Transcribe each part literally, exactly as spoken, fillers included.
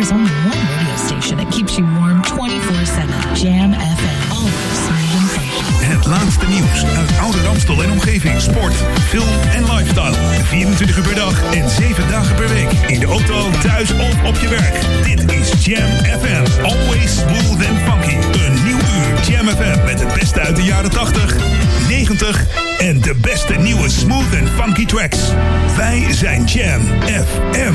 America's only one radio station that keeps you warm twenty-four seven. Jam F M. Always moving forward. Het laatste nieuws uit Ouder-Amstel en omgeving. Sport, film en lifestyle. vierentwintig uur per dag en zeven dagen per week. In de auto, thuis of op je werk. Dit is Jam F M. Always smooth and funky. Een nieuw uur Jam F M met het beste uit de jaren tachtig, negentig en de beste nieuwe smooth and funky tracks. Wij zijn Jam F M.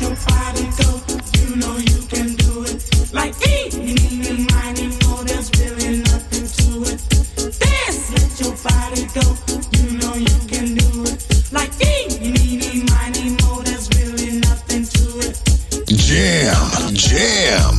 Jam, jam.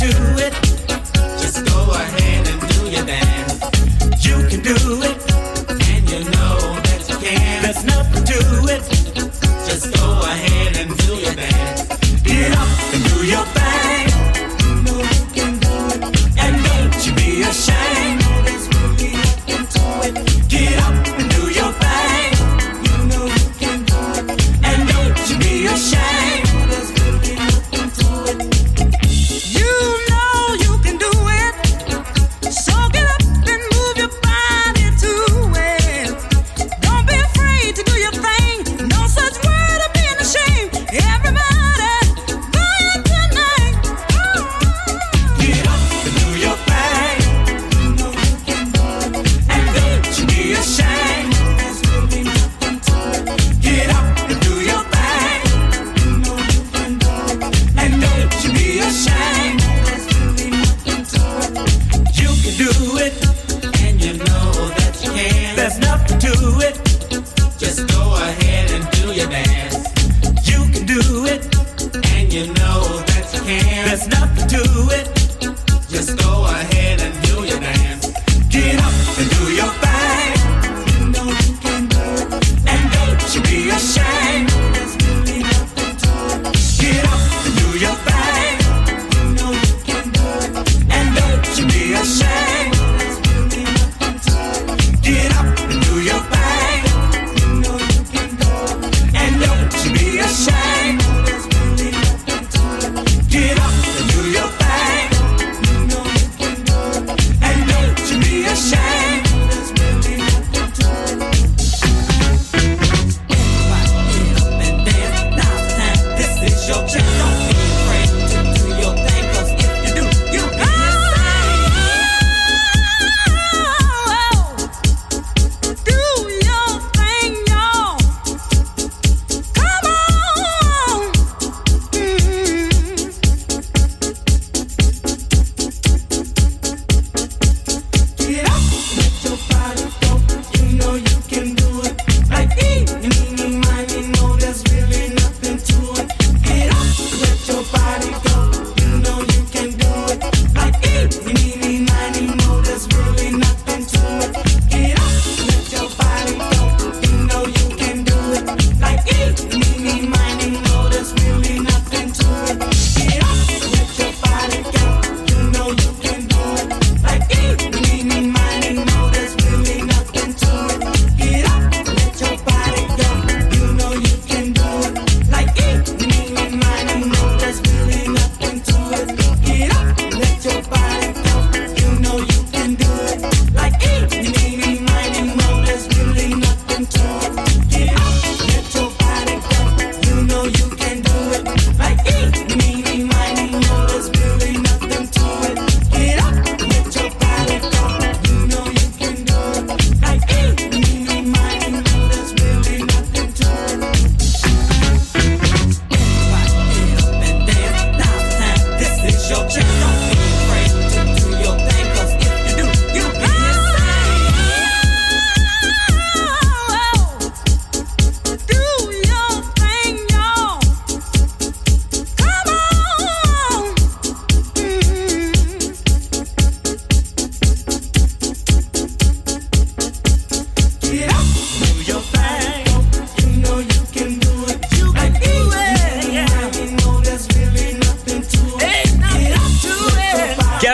Do it.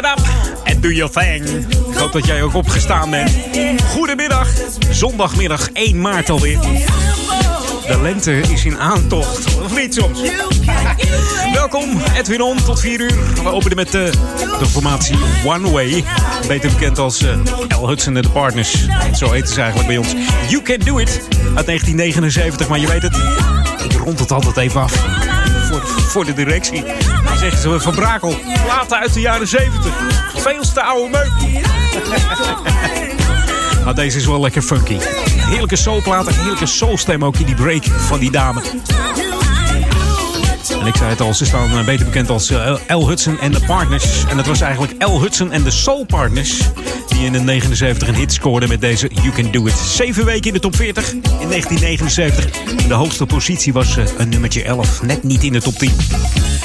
get up and do your thing. Ik hoop dat jij ook opgestaan bent. Goedemiddag, zondagmiddag één maart alweer. De lente is in aantocht, of niet soms? Welkom, Edwin On, tot vier uur. We openen met de, de formatie One Way. Beter bekend als uh, Al Hudson en The Partners. Zo heet ze eigenlijk bij ons. You Can Do It uit negentien negenenzeventig, maar je weet het. Ik rond het altijd even af. Voor, voor de directie. Dan zeggen ze van Brakel, platen uit de jaren zeventig. Veel te oude meuk. Maar deze is wel lekker funky. Heerlijke soulplaat en heerlijke soulstem ook in die break van die dame. En ik zei het al, ze staan beter bekend als Al Hudson en The Partners. En dat was eigenlijk Al Hudson en de Soul Partners die in de negenenzeventig een hit scoorden met deze You Can Do It. Zeven weken in de top veertig in negentien negenenzeventig. En de hoogste positie was een nummertje elf, net niet in de top tien.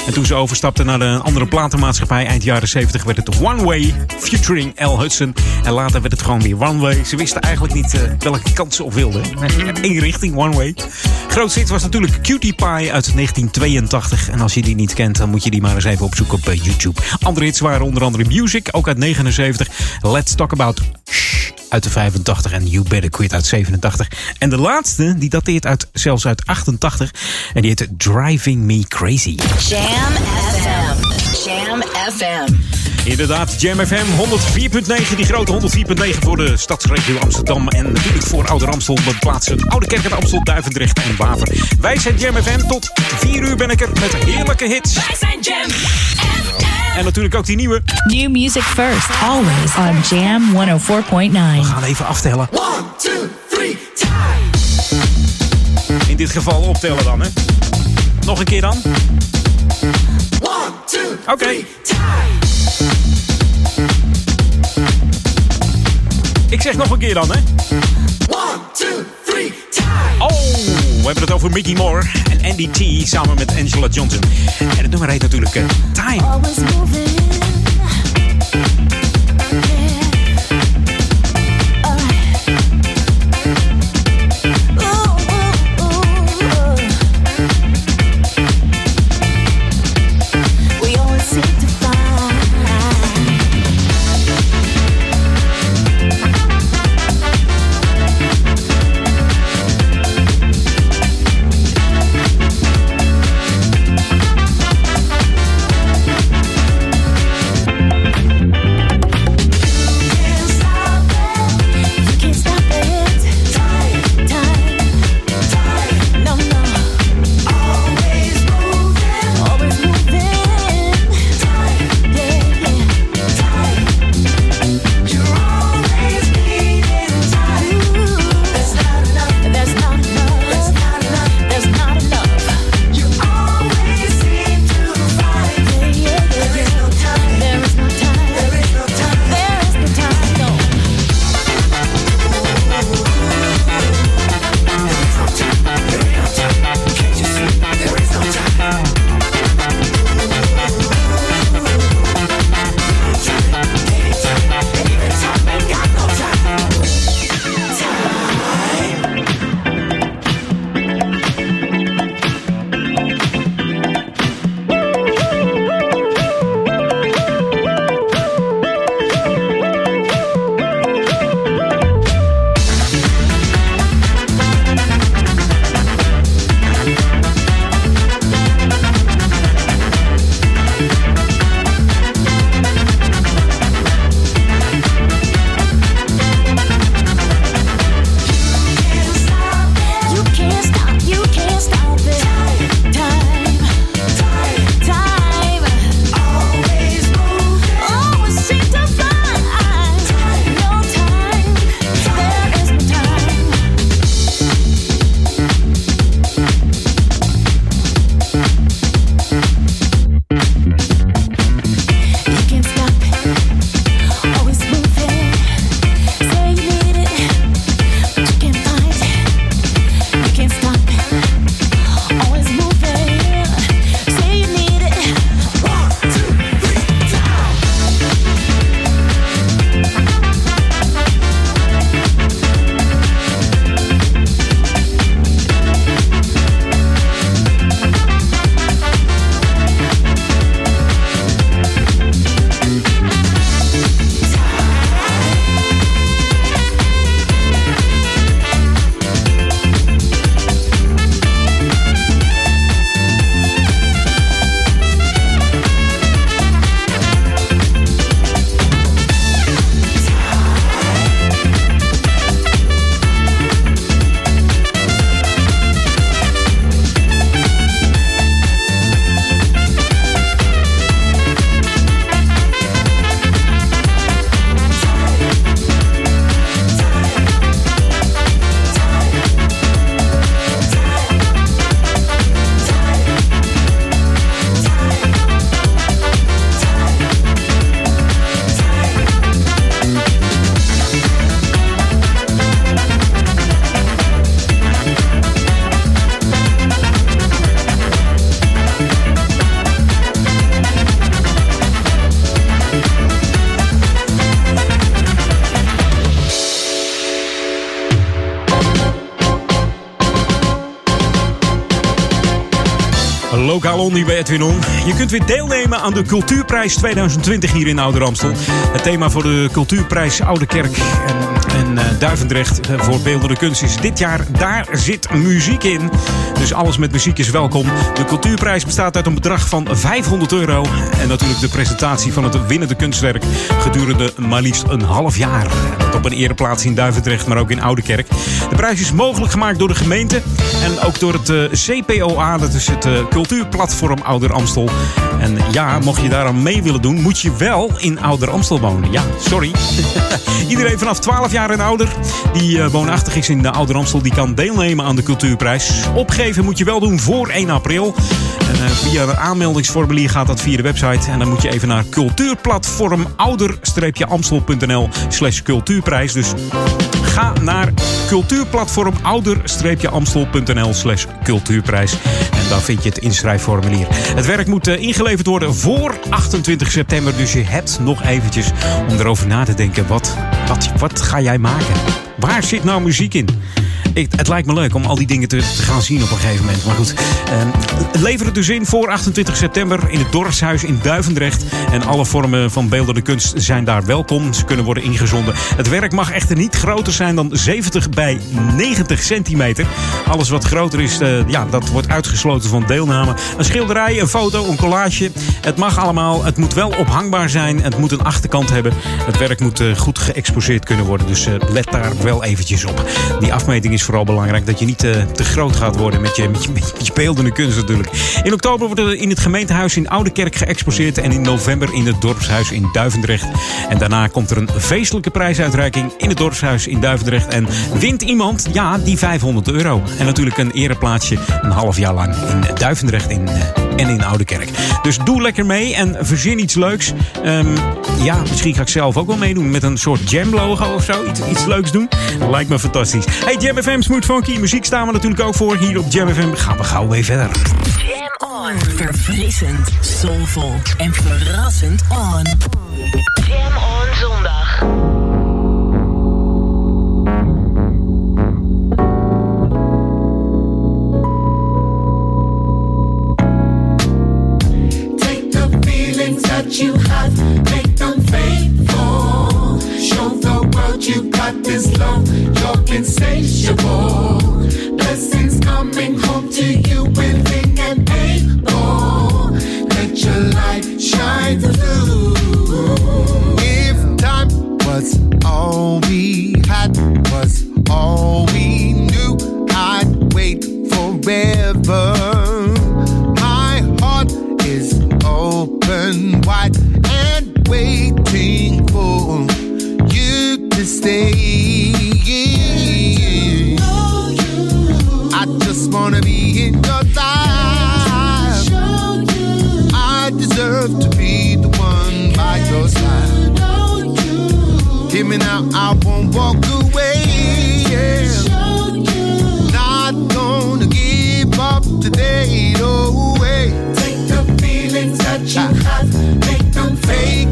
En toen ze overstapte naar een andere platenmaatschappij eind jaren zeventig... werd het One Way featuring Al Hudson. En later werd het gewoon weer One Way. Ze wisten eigenlijk niet uh, welke kant ze op wilden. Eén richting, One Way. Grootste hit was natuurlijk Cutie Pie uit negentien tweeëntachtig. En als je die niet kent, dan moet je die maar eens even opzoeken op uh, YouTube. Andere hits waren onder andere Music, ook uit negenenzeventig. Let's Talk About Shh uit de vijfentachtig en You Better Quit uit zevenentachtig. En de laatste, die dateert uit, zelfs uit achtentachtig. En die heet Driving Me Crazy. Jam F M. Jam F M. Inderdaad, Jam F M honderd vier punt negen. Die grote honderd vier punt negen voor de Stadsregio Amsterdam. En natuurlijk voor Ouder-Amstel. Met plaatsen Ouderkerk a/d Amstel, Duivendrecht en Waver. Wij zijn Jam F M. Tot vier uur ben ik er met heerlijke hits. Wij zijn Jam F M. En natuurlijk ook die nieuwe. New music first, always on Jam honderd vier punt negen. We gaan even aftellen. one, two, three, time! In dit geval optellen dan, hè. Nog een keer dan. one, two, three, okay. Time! Ik zeg nog een keer dan, hè. one, two, three, time! Oh! We hebben het over Mickey Moore en Andy T samen met Angela Johnson. En het nummer heet natuurlijk uh, Time. lokaal ondie bij Edwin On. Je kunt weer deelnemen aan de Cultuurprijs twintig twintig hier in Ouder-Amstel. Het thema voor de Cultuurprijs Ouderkerk en, en Duivendrecht voor beeldende kunst is dit jaar Daar Zit Muziek In. Dus alles met muziek is welkom. De Cultuurprijs bestaat uit een bedrag van vijfhonderd euro. En natuurlijk de presentatie van het winnende kunstwerk gedurende maar liefst een half jaar. Dat op een ereplaats in Duivendrecht, maar ook in Ouderkerk. De prijs is mogelijk gemaakt door de gemeente en ook door het uh, C P O A, dat is het uh, Cultuurplatform Ouder-Amstel. En ja, mocht je daaraan mee willen doen, moet je wel in Ouder-Amstel wonen. Ja, sorry. Iedereen vanaf twaalf jaar en ouder die uh, woonachtig is in de Ouder-Amstel, die kan deelnemen aan de Cultuurprijs. Opgeven moet je wel doen voor één april. En uh, via een aanmeldingsformulier gaat dat via de website. En dan moet je even naar cultuurplatformouder-amstel.nl slash cultuurprijs. Dus ga naar cultuurplatformouder-amstel.nl slash cultuurprijs. En daar vind je het inschrijfformulier. Het werk moet uh, ingeleverd worden voor achtentwintig september. Dus je hebt nog eventjes om erover na te denken. Wat, wat, wat ga jij maken? Waar zit nou muziek in? Ik, het lijkt me leuk om al die dingen te, te gaan zien op een gegeven moment. Maar goed, eh, lever het dus in voor achtentwintig september in het Dorpshuis in Duivendrecht. En alle vormen van beeldende kunst zijn daar welkom. Ze kunnen worden ingezonden. Het werk mag echter niet groter zijn dan zeventig bij negentig centimeter. Alles wat groter is, eh, ja, dat wordt uitgesloten van deelname. Een schilderij, een foto, een collage. Het mag allemaal. Het moet wel ophangbaar zijn. Het moet een achterkant hebben. Het werk moet eh, goed geëxposeerd kunnen worden. Dus eh, let daar wel eventjes op. Die afmeting is vooral belangrijk, dat je niet uh, te groot gaat worden met je, met, je, met je beeldende kunst natuurlijk. In oktober wordt er in het gemeentehuis in Ouderkerk geëxposeerd en in november in het dorpshuis in Duivendrecht. En daarna komt er een feestelijke prijsuitreiking in het dorpshuis in Duivendrecht en wint iemand, ja, die vijfhonderd euro. En natuurlijk een ereplaatsje een half jaar lang in Duivendrecht in, uh, en in Ouderkerk. Dus doe lekker mee en verzin iets leuks. Um, ja, misschien ga ik zelf ook wel meedoen met een soort jam logo of zo. Iets, iets leuks doen. Lijkt me fantastisch. Hey, Jam F M, smooth funky. Muziek staan we natuurlijk ook voor. Hier op Jam F M gaan we gauw weer verder. Jam on. Verfrissend, soulful en verrassend on. Jam on zondag. Take the feelings that you have, make them faithful. Show the world you got this love, you're insatiable. Blessings coming home to you, willing and able. Let your light shine through. If time was all we had, was all we knew, I'd wait forever. My heart is open wide and waiting for to stay. I just wanna be in your life. I deserve to be the one by your side. Hear me now, I won't walk away. Not gonna give up today, no way. Take the feelings that you have, make them fake.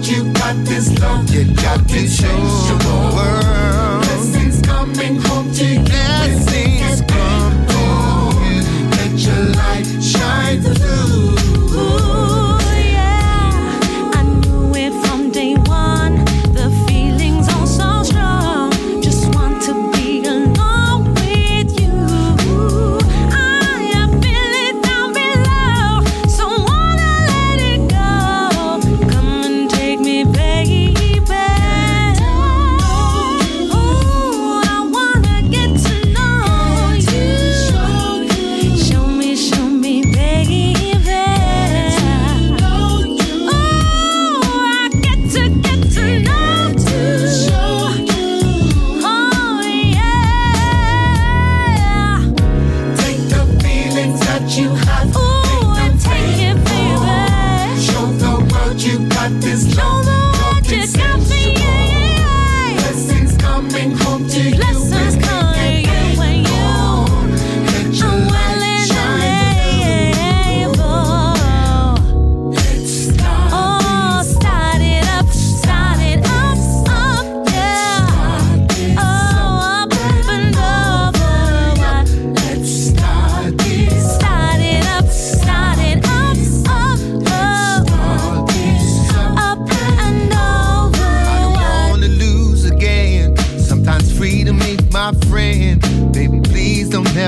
You got this love, you got this insatiable world. Blessings coming home to you. Blessings come home. Let your light shine through. Ooh, yeah, I knew it from day one. The feeling's all so strong. Just want to be alone with you.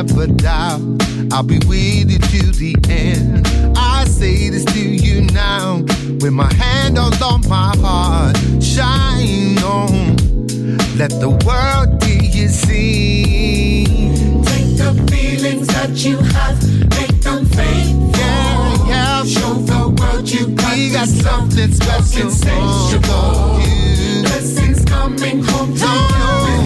never doubt I'll be with you to the end. I say this to you now with my hand on my heart. Shine on, let the world be you see. Take the feelings that you have, make them faithful. Yeah, yeah. Show the world you got, we got something special for you. Blessings coming home to you.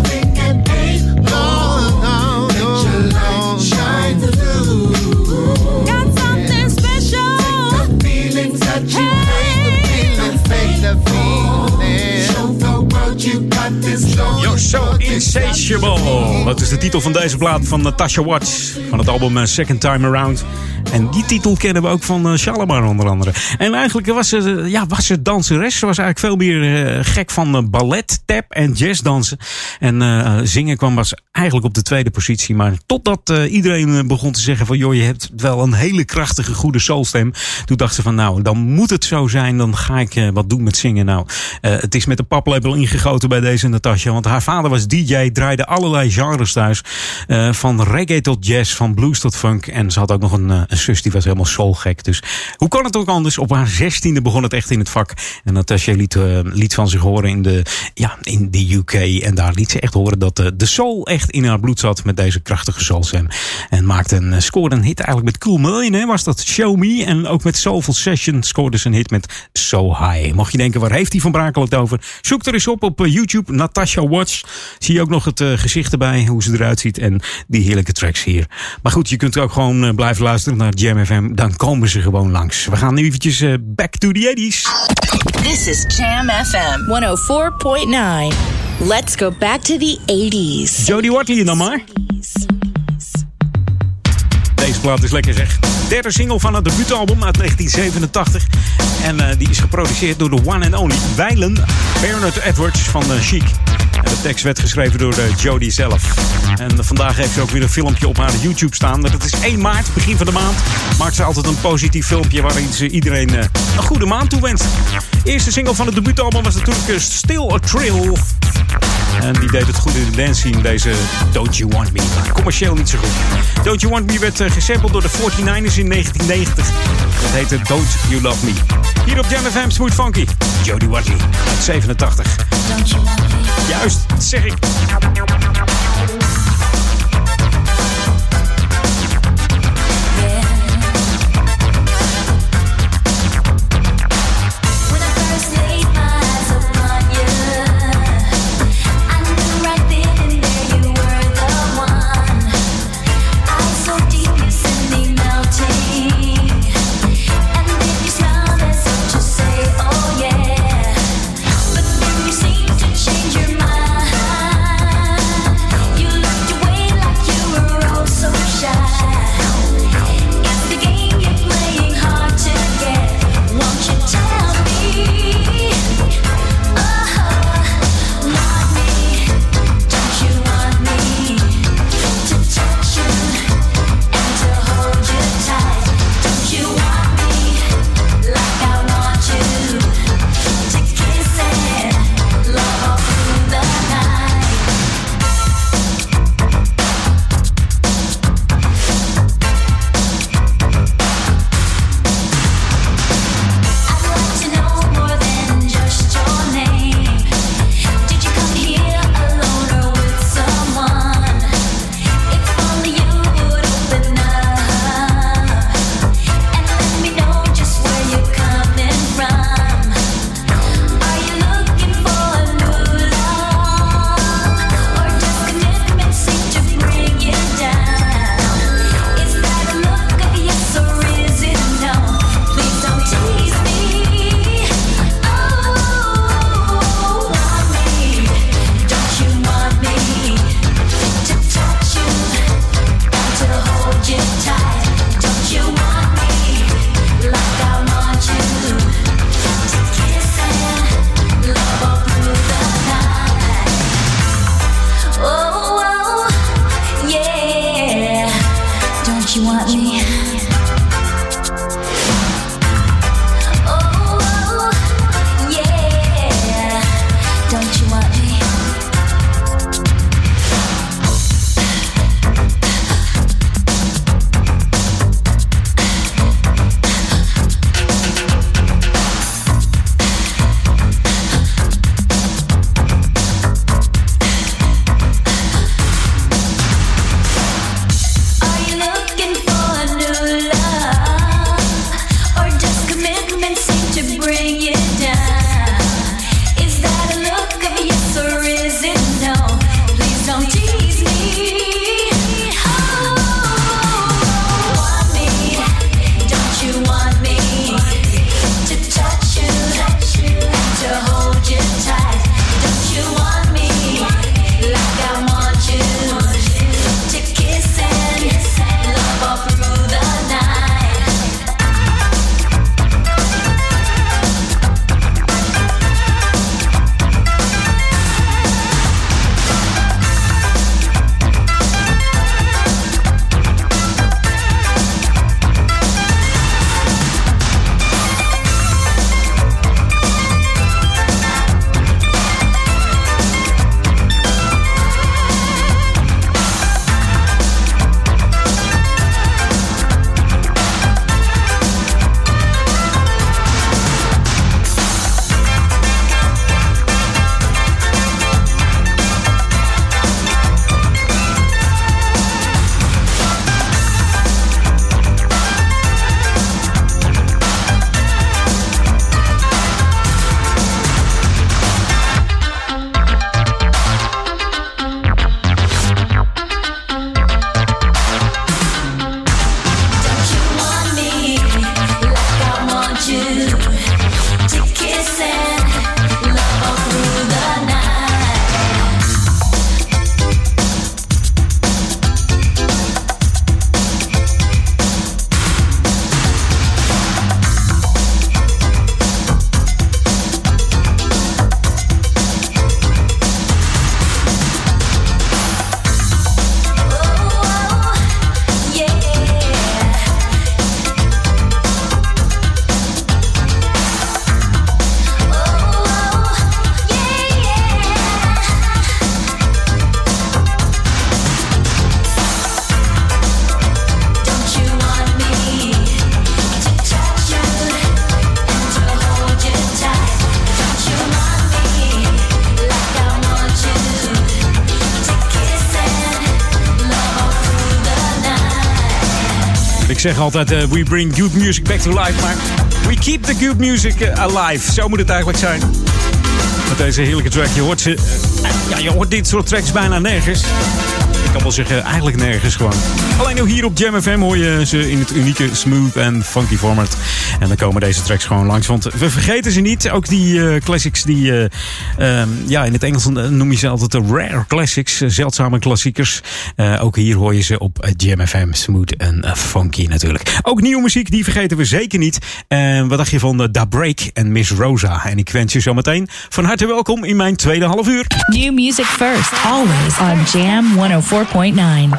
You're so insatiable. Dat is de titel van deze plaat van Natasha Watts van het album Second Time Around. En die titel kennen we ook van Shalimar onder andere. En eigenlijk was ze, ja, was ze danseres. Ze was eigenlijk veel meer uh, gek van uh, ballet, tap en jazzdansen. En uh, zingen kwam was eigenlijk op de tweede positie. Maar totdat uh, iedereen begon te zeggen van... joh, je hebt wel een hele krachtige, goede soulstem. Toen dacht ze van, nou, dan moet het zo zijn. Dan ga ik uh, wat doen met zingen. Nou, uh, het is met de paplepel ingegoten bij deze Natasha. Want haar vader was D J, draaide allerlei genres thuis. Uh, van reggae tot jazz, van blues tot funk. En ze had ook nog een... Uh, een zus die was helemaal soulgek. Dus hoe kan het ook anders? Op haar zestiende begon het echt in het vak. En Natasha liet, uh, liet van zich horen in de, ja, in de U K. En daar liet ze echt horen dat uh, de soul echt in haar bloed zat met deze krachtige soulstem. En maakte een, uh, scoorde een hit eigenlijk met Cool Million. Hè? Was dat Show Me? En ook met Soulful Session scoorde ze een hit met So High. Mocht je denken, waar heeft die Van Brakel het over? Zoek er eens op op YouTube. Natasha Watts. Zie je ook nog het uh, gezicht erbij. Hoe ze eruit ziet. En die heerlijke tracks hier. Maar goed, je kunt ook gewoon uh, blijven luisteren naar Jam F M, dan komen ze gewoon langs. We gaan nu eventjes uh, back to the eighties. This is Jam F M one oh four point nine. Let's go back to the eighties. Jody Watley dan maar. Deze plaat is lekker zeg. Derde single van het debuutalbum uit negentien zevenentachtig. En uh, die is geproduceerd door de one and only Weilen Bernard Edwards van uh, Chic. En de tekst werd geschreven door uh, Jody zelf. En vandaag heeft ze ook weer een filmpje op haar YouTube staan. Dat is één maart, begin van de maand. Maakt ze altijd een positief filmpje waarin ze iedereen uh, een goede maand toewenst. De eerste single van het debuutalbum was natuurlijk uh, Still a Thrill. En die deed het goed in de dance scene, deze Don't You Want Me. Commercieel niet zo goed. Don't You Want Me werd uh, gesampled door de forty-niners in negentien negentig. Dat heette Don't You Love Me. Hier op Jam F M Smooth Funky. Jody Watley uit zevenentachtig. Don't you love me? Juist, zeg ik. zeg altijd, uh, we bring good music back to life. Maar we keep the good music uh, alive. Zo moet het eigenlijk zijn. Met deze heerlijke track. Je hoort, ze, uh, ja, je hoort dit soort tracks bijna nergens. Ik kan wel zeggen, eigenlijk nergens gewoon. Alleen nu hier op Jam F M hoor je ze in het unieke smooth en funky format. En dan komen deze tracks gewoon langs. Want we vergeten ze niet. Ook die uh, classics die... Uh, um, ja, in het Engels noem je ze altijd de rare classics. Uh, zeldzame klassiekers. Uh, ook hier hoor je ze op Jam F M. Smooth en uh, funky natuurlijk. Ook nieuwe muziek, die vergeten we zeker niet. Uh, wat dacht je van uh, Da Break en Miss Rosa? En ik wens je zo meteen van harte welkom in mijn tweede half uur. New music first. Always on Jam honderdvier komma negen.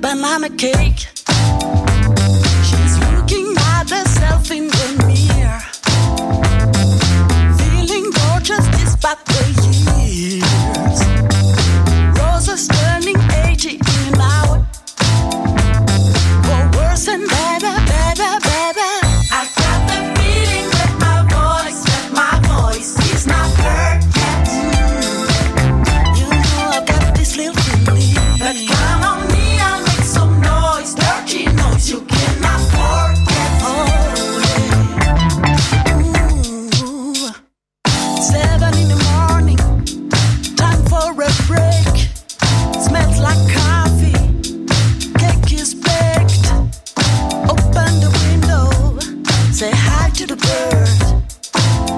Banana cake. She's looking at herself in the mirror, feeling gorgeous despite the years. Roses turning eighty in an hour, for worse and better, better, better. I got the feeling that my voice, that my voice is not heard yet. Mm. You know I've got this little feeling, but come on.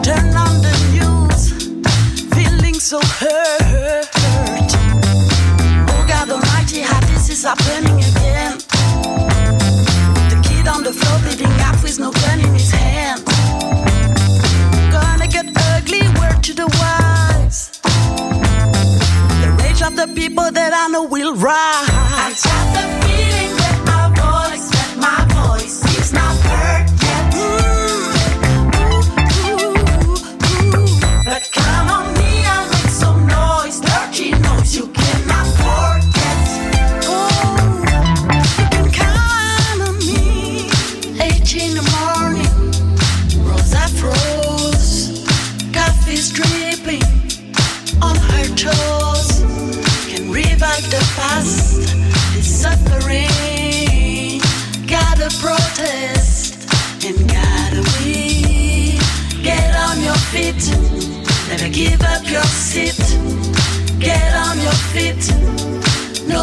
Turn on the news, feeling so hurt. Oh God almighty, how this is happening again. The kid on the floor bleeding out with no gun in his hand. Gonna get ugly, word to the wise. The rage of the people that I know will rise. I got the feeling that my voice, that my voice is not heard yet. Mm. Come on me, I'll make some noise. Dirty noise, you cannot forget. Oh, you can count on me. Eight in the morning, Rosa froze. Coffee's dripping on her toes. Can revive the past, this suffering. Gotta protest and gotta win. Get on your feet. Never give up your seat. Get on your feet. No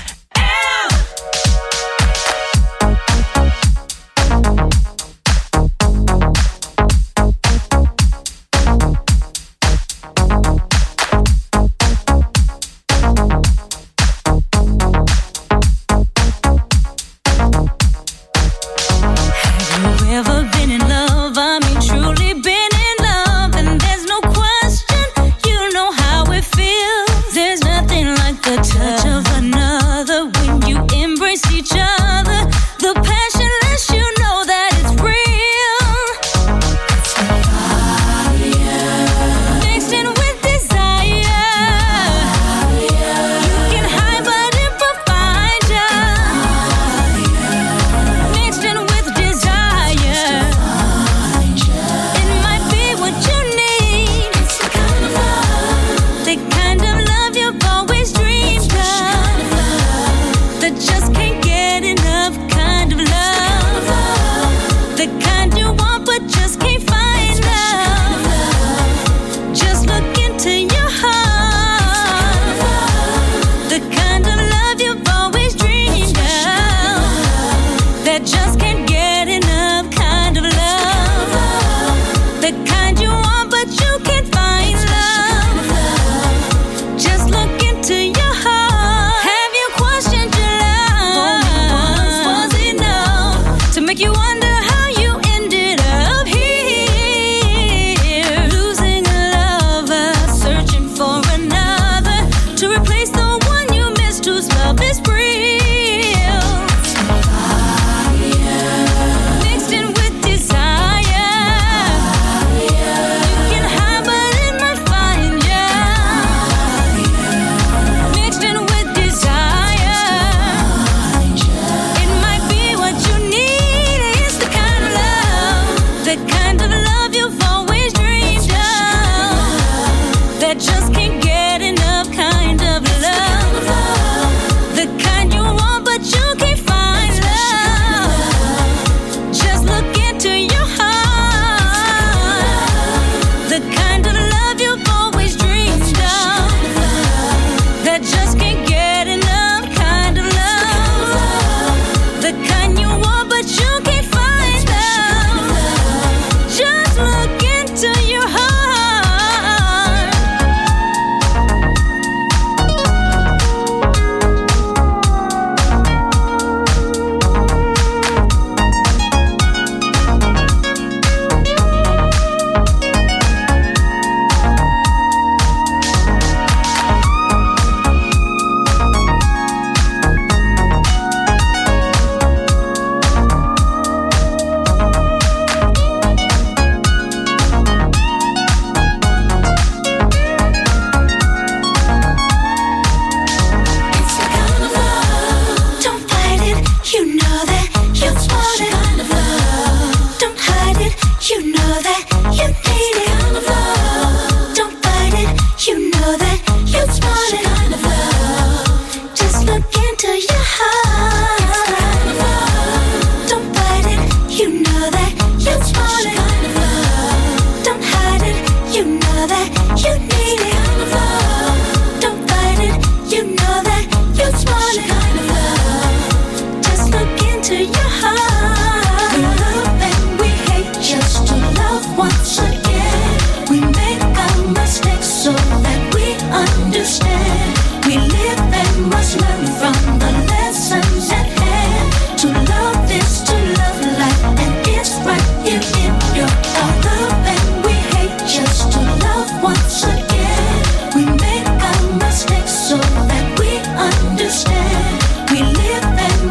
We live and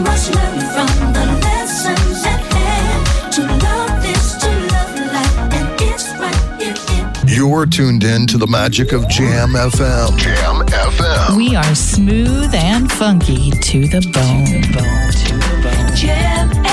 must learn from the land. You're tuned in to the magic of Jam F M. Jam F M. We are smooth and funky to the bone. To the bone, to the bone. Jam F M.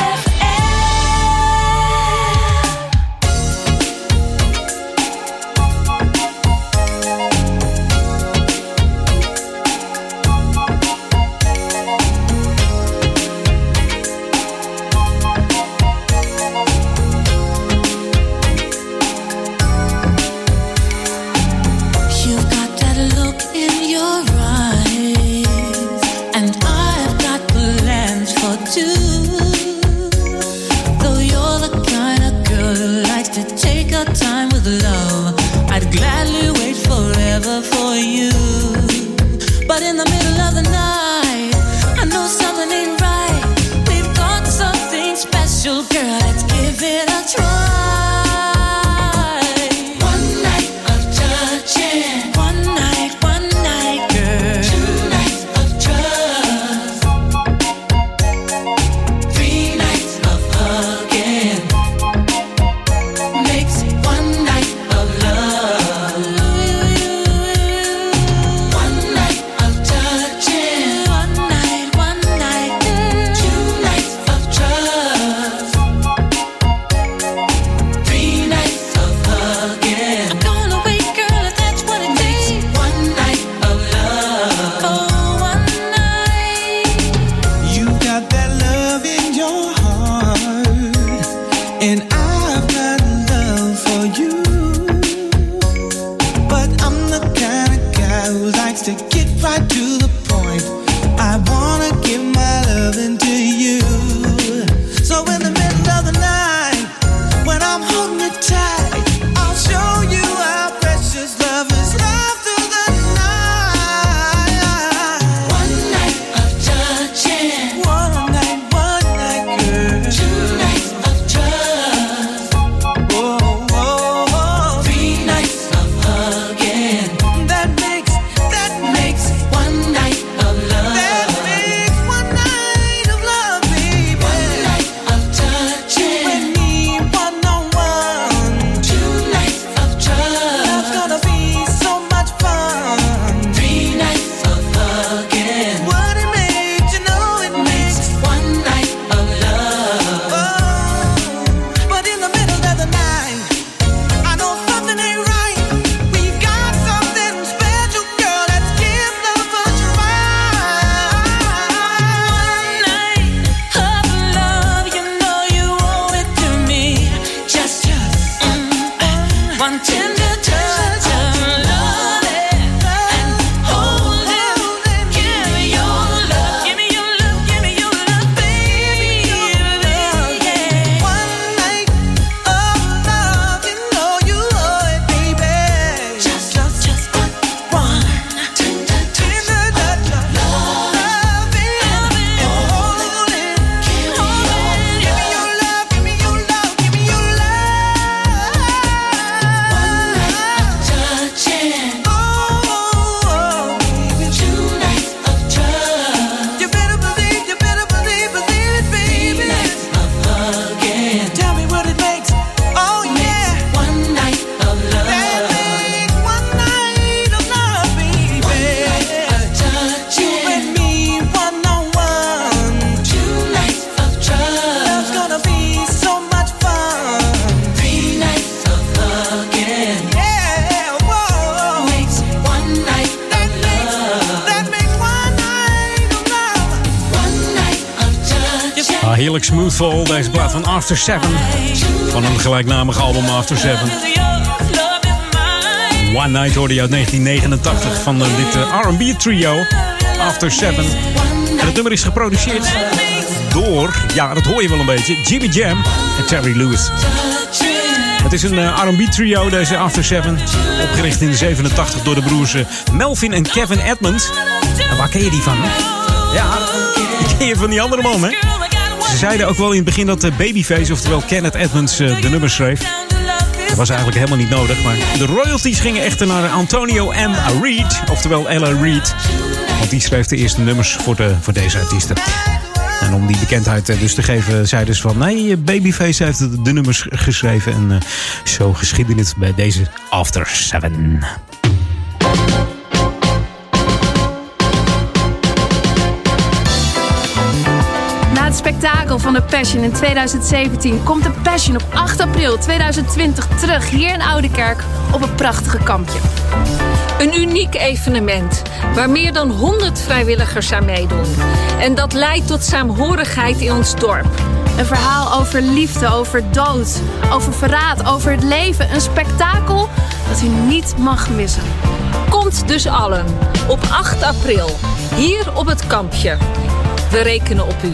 Smoothful, deze plaat van After Seven. Van een gelijknamig album After Seven. One Night hoorde je uit negentien negenentachtig van dit R en B trio After Seven. En het nummer is geproduceerd door, ja dat hoor je wel een beetje, Jimmy Jam en Terry Lewis. Het is een R en B trio deze After Seven. Opgericht in zevenentachtig door de broers Melvin en Kevin Edmonds. En waar ken je die van? Ja, die ken je van die andere man hè? Ze zeiden ook wel in het begin dat Babyface, oftewel Kenneth Edmonds, de nummers schreef. Dat was eigenlijk helemaal niet nodig, maar de royalties gingen echter naar Antonio M. A. Reed, oftewel Ella Reed. Want die schreef de eerste nummers voor, de, voor deze artiesten. En om die bekendheid dus te geven, zei dus van... nee, Babyface heeft de nummers geschreven. En uh, zo geschiedde het bij deze After Seven. Het spektakel van de Passion in tweeduizend zeventien komt de Passion op acht april tweeduizend twintig terug hier in Ouderkerk op een prachtige kampje. Een uniek evenement waar meer dan honderd vrijwilligers aan meedoen. En dat leidt tot saamhorigheid in ons dorp. Een verhaal over liefde, over dood, over verraad, over het leven. Een spektakel dat u niet mag missen. Komt dus allen op acht april hier op het kampje. We rekenen op u.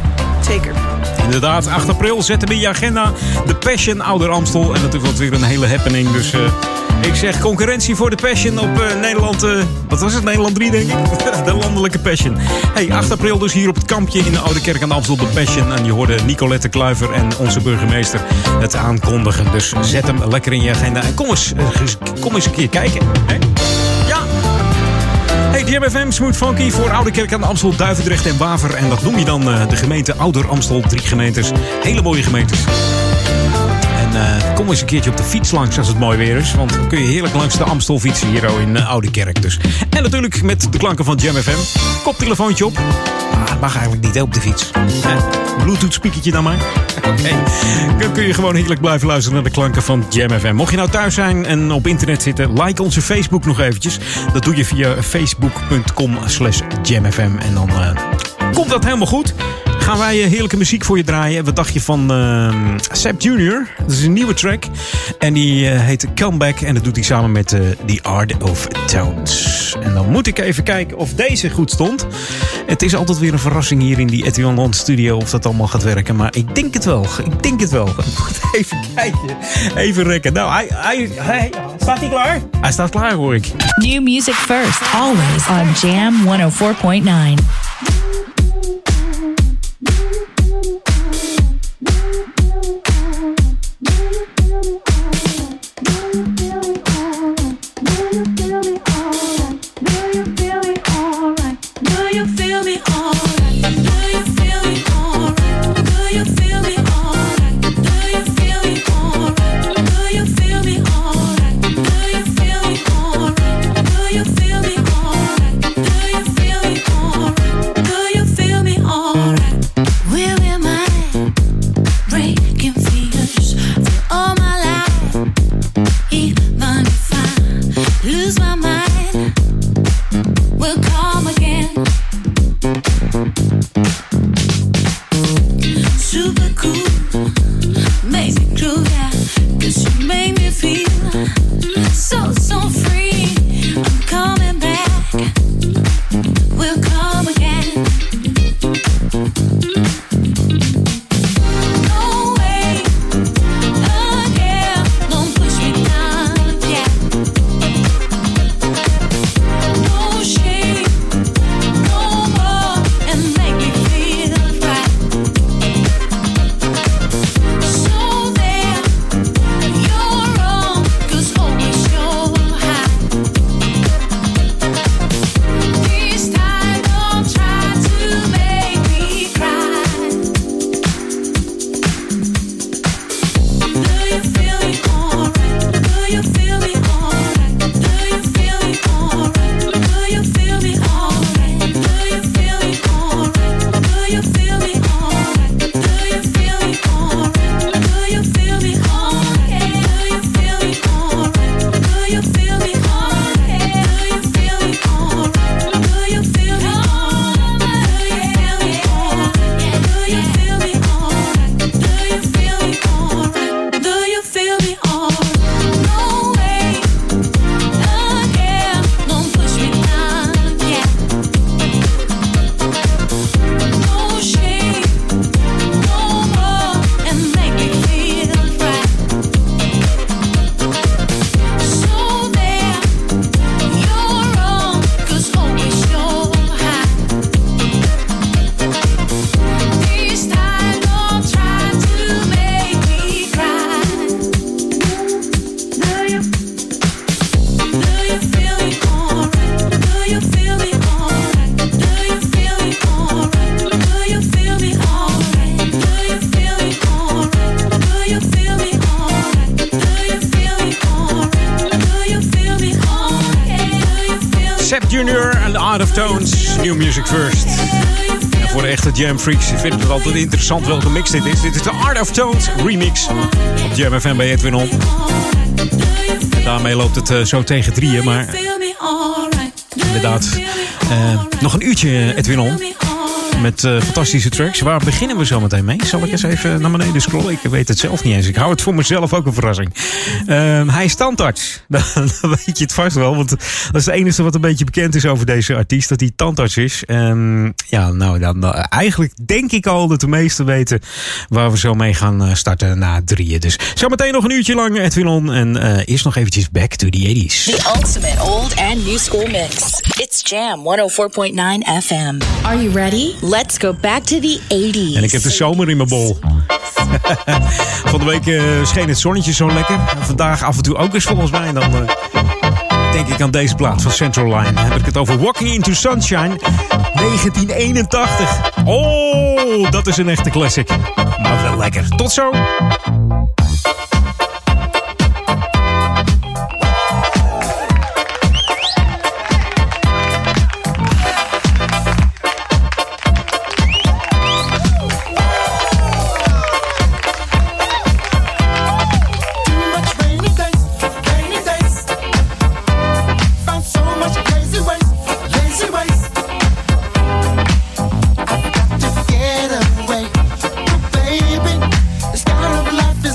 Zeker. Inderdaad, acht april zetten we in je agenda. De Passion Ouder-Amstel. En natuurlijk wat weer een hele happening. Dus uh, ik zeg concurrentie voor de Passion op uh, Nederland... Uh, wat was het? Nederland drie, denk ik. De landelijke Passion. Hey, acht april dus hier op het kampje in de Ouderkerk a/d Amstel. De Passion. En je hoorde Nicolette Kluiver en onze burgemeester het aankondigen. Dus zet hem lekker in je agenda. En kom eens, uh, kom eens een keer kijken. Hè? Jam F M, Smooth Funky voor Ouderkerk a/d Amstel, Duivendrecht en Waver. En dat noem je dan uh, de gemeente Ouder-Amstel. Drie gemeentes, hele mooie gemeentes. En uh, kom eens een keertje op de fiets langs als het mooi weer is. Want dan kun je heerlijk langs de Amstel fietsen hier in uh, Ouderkerk. Dus. En natuurlijk met de klanken van Jam F M. Koptelefoontje op. Ah, dat mag eigenlijk niet hè, op de fiets. Eh, Bluetooth speakertje dan maar. Oké. Okay. Dan kun je gewoon heerlijk blijven luisteren naar de klanken van Jam F M. Mocht je nou thuis zijn en op internet zitten, like onze Facebook nog eventjes. Dat doe je via facebook punt com slash jamfm. En dan uh, komt dat helemaal goed. Gaan wij heerlijke muziek voor je draaien. Wat dacht je van uh, Sebb Junior? Dat is een nieuwe track. En die uh, heet Comeback. En dat doet hij samen met uh, The Art of Tones. En dan moet ik even kijken of deze goed stond. Het is altijd weer een verrassing hier in die Edwin Land Studio. Of dat allemaal gaat werken. Maar ik denk het wel. Ik denk het wel. Even kijken. Even rekken. Nou, hij, hij, hij, staat hij klaar? Hij staat klaar, hoor ik. New music first. Always on Jam honderdvier komma negen. of Tones, New Music First. En voor de echte Jam Freaks, ik vind het altijd interessant welke mix dit is. Dit is de Art of Tones remix op Jam F M bij Edwin On. En daarmee loopt het uh, zo tegen drieën, maar inderdaad uh, nog een uurtje Edwin On. Met uh, fantastische tracks. Waar beginnen we zo meteen mee? Zal ik eens even naar beneden scrollen? Ik weet het zelf niet eens. Ik hou het voor mezelf ook een verrassing. Uh, hij is tandarts. Dan weet je het vast wel. Want dat is het enige wat een beetje bekend is over deze artiest. Dat hij tandarts is. Um, ja, nou dan uh, eigenlijk denk ik al dat de meesten weten waar we zo mee gaan uh, starten na drieën. Dus zo meteen nog een uurtje lang Edwin On. En uh, eerst nog eventjes back to the eighties. The ultimate old and new school mix. It's Jam honderdvier komma negen F M. Are you ready? Let's go back to the eighties. En ik heb de zomer in mijn bol. Van de week uh, scheen het zonnetje zo lekker. En vandaag af en toe ook eens volgens mij. En dan uh, denk ik aan deze plaat van Central Line. Dan heb ik het over Walking into Sunshine negentien eenentachtig. Oh, dat is een echte classic. Maar wel lekker. Tot zo. Is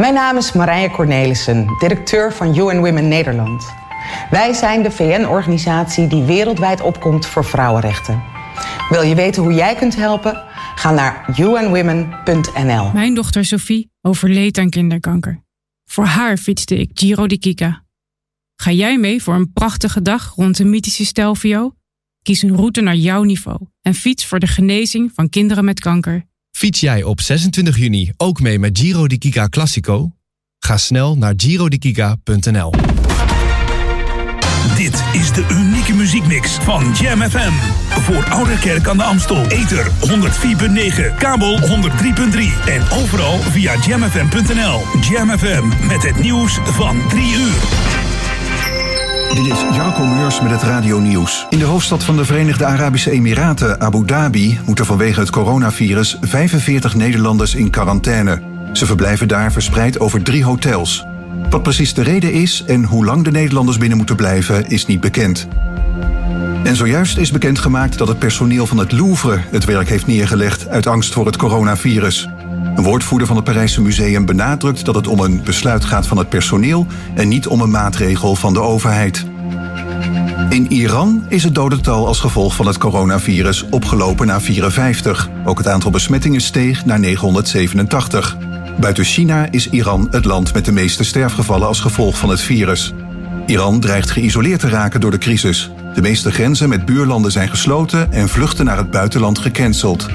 Mijn naam is Marije Cornelissen, directeur van U N Women Nederland. Wij zijn de V N-organisatie die wereldwijd opkomt voor vrouwenrechten. Wil je weten hoe jij kunt helpen? Ga naar u n women punt n l. Mijn dochter Sophie overleed aan kinderkanker. Voor haar fietste ik Giro di Kika. Ga jij mee voor een prachtige dag rond de mythische Stelvio? Kies een route naar jouw niveau en fiets voor de genezing van kinderen met kanker. Fiets jij op zesentwintig juni ook mee met Giro di Kika Classico? Ga snel naar giro di kika punt n l. Dit is de unieke muziekmix van Jam F M. Voor Ouderkerk aan de Amstel. Ether honderd vier komma negen, kabel honderd drie komma drie. En overal via jam f m punt n l. Jam F M met het nieuws van drie uur. Dit is Jacob Meurs met het Radio Nieuws. In de hoofdstad van de Verenigde Arabische Emiraten, Abu Dhabi, moeten vanwege het coronavirus vijfenveertig Nederlanders in quarantaine. Ze verblijven daar verspreid over drie hotels. Wat precies de reden is en hoe lang de Nederlanders binnen moeten blijven, is niet bekend. En zojuist is bekendgemaakt dat het personeel van het Louvre het werk heeft neergelegd uit angst voor het coronavirus. Een woordvoerder van het Parijse museum benadrukt dat het om een besluit gaat van het personeel en niet om een maatregel van de overheid. In Iran is het dodental als gevolg van het coronavirus opgelopen naar vierenvijftig. Ook het aantal besmettingen steeg naar negenhonderdzevenentachtig. Buiten China is Iran het land met de meeste sterfgevallen als gevolg van het virus. Iran dreigt geïsoleerd te raken door de crisis. De meeste grenzen met buurlanden zijn gesloten en vluchten naar het buitenland gecanceld.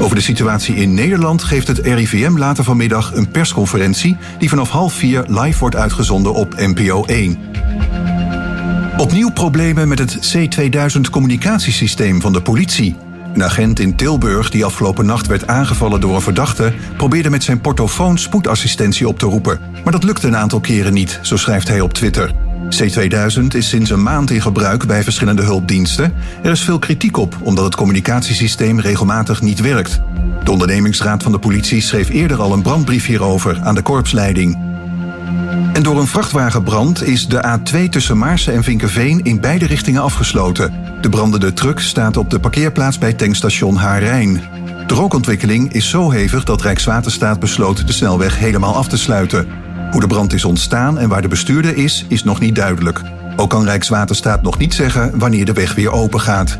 Over de situatie in Nederland geeft het R I V M later vanmiddag een persconferentie die vanaf half vier live wordt uitgezonden op N P O één. Opnieuw problemen met het C tweeduizend-communicatiesysteem van de politie. Een agent in Tilburg die afgelopen nacht werd aangevallen door een verdachte probeerde met zijn portofoon spoedassistentie op te roepen. Maar dat lukte een aantal keren niet, zo schrijft hij op Twitter. C tweeduizend is sinds een maand in gebruik bij verschillende hulpdiensten. Er is veel kritiek op, omdat het communicatiesysteem regelmatig niet werkt. De ondernemingsraad van de politie schreef eerder al een brandbrief hierover aan de korpsleiding. En door een vrachtwagenbrand is de A twee tussen Maarsen en Vinkeveen in beide richtingen afgesloten. De brandende truck staat op de parkeerplaats bij tankstation Haarrijn. De rookontwikkeling is zo hevig dat Rijkswaterstaat besloot de snelweg helemaal af te sluiten. Hoe de brand is ontstaan en waar de bestuurder is, is nog niet duidelijk. Ook kan Rijkswaterstaat nog niet zeggen wanneer de weg weer open gaat.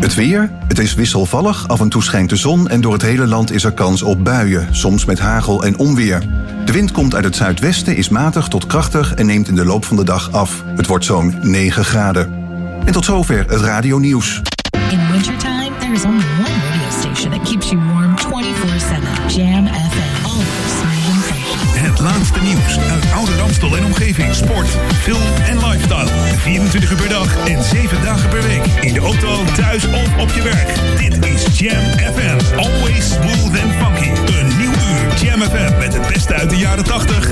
Het weer, het is wisselvallig, af en toe schijnt de zon en door het hele land is er kans op buien, soms met hagel en onweer. De wind komt uit het zuidwesten, is matig tot krachtig en neemt in de loop van de dag af. Het wordt zo'n negen graden. En tot zover het Radio Nieuws. In wintertime, there is only one radio station that keeps you warm twenty-four seven. Jam F M. Het laatste nieuws uit Ouder-Amstel en omgeving. Sport, film en lifestyle. vierentwintig uur per dag en zeven dagen per week. In de auto, thuis of op je werk. Dit is Jam F M. Always smooth and funky. Een nieuw uur Jam F M met het beste uit de jaren tachtig,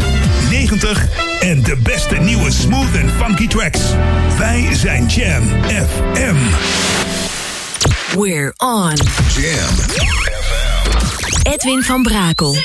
negentig... en de beste nieuwe smooth and funky tracks. Wij zijn Jam F M. We're on Jam F M. Edwin van Brakel.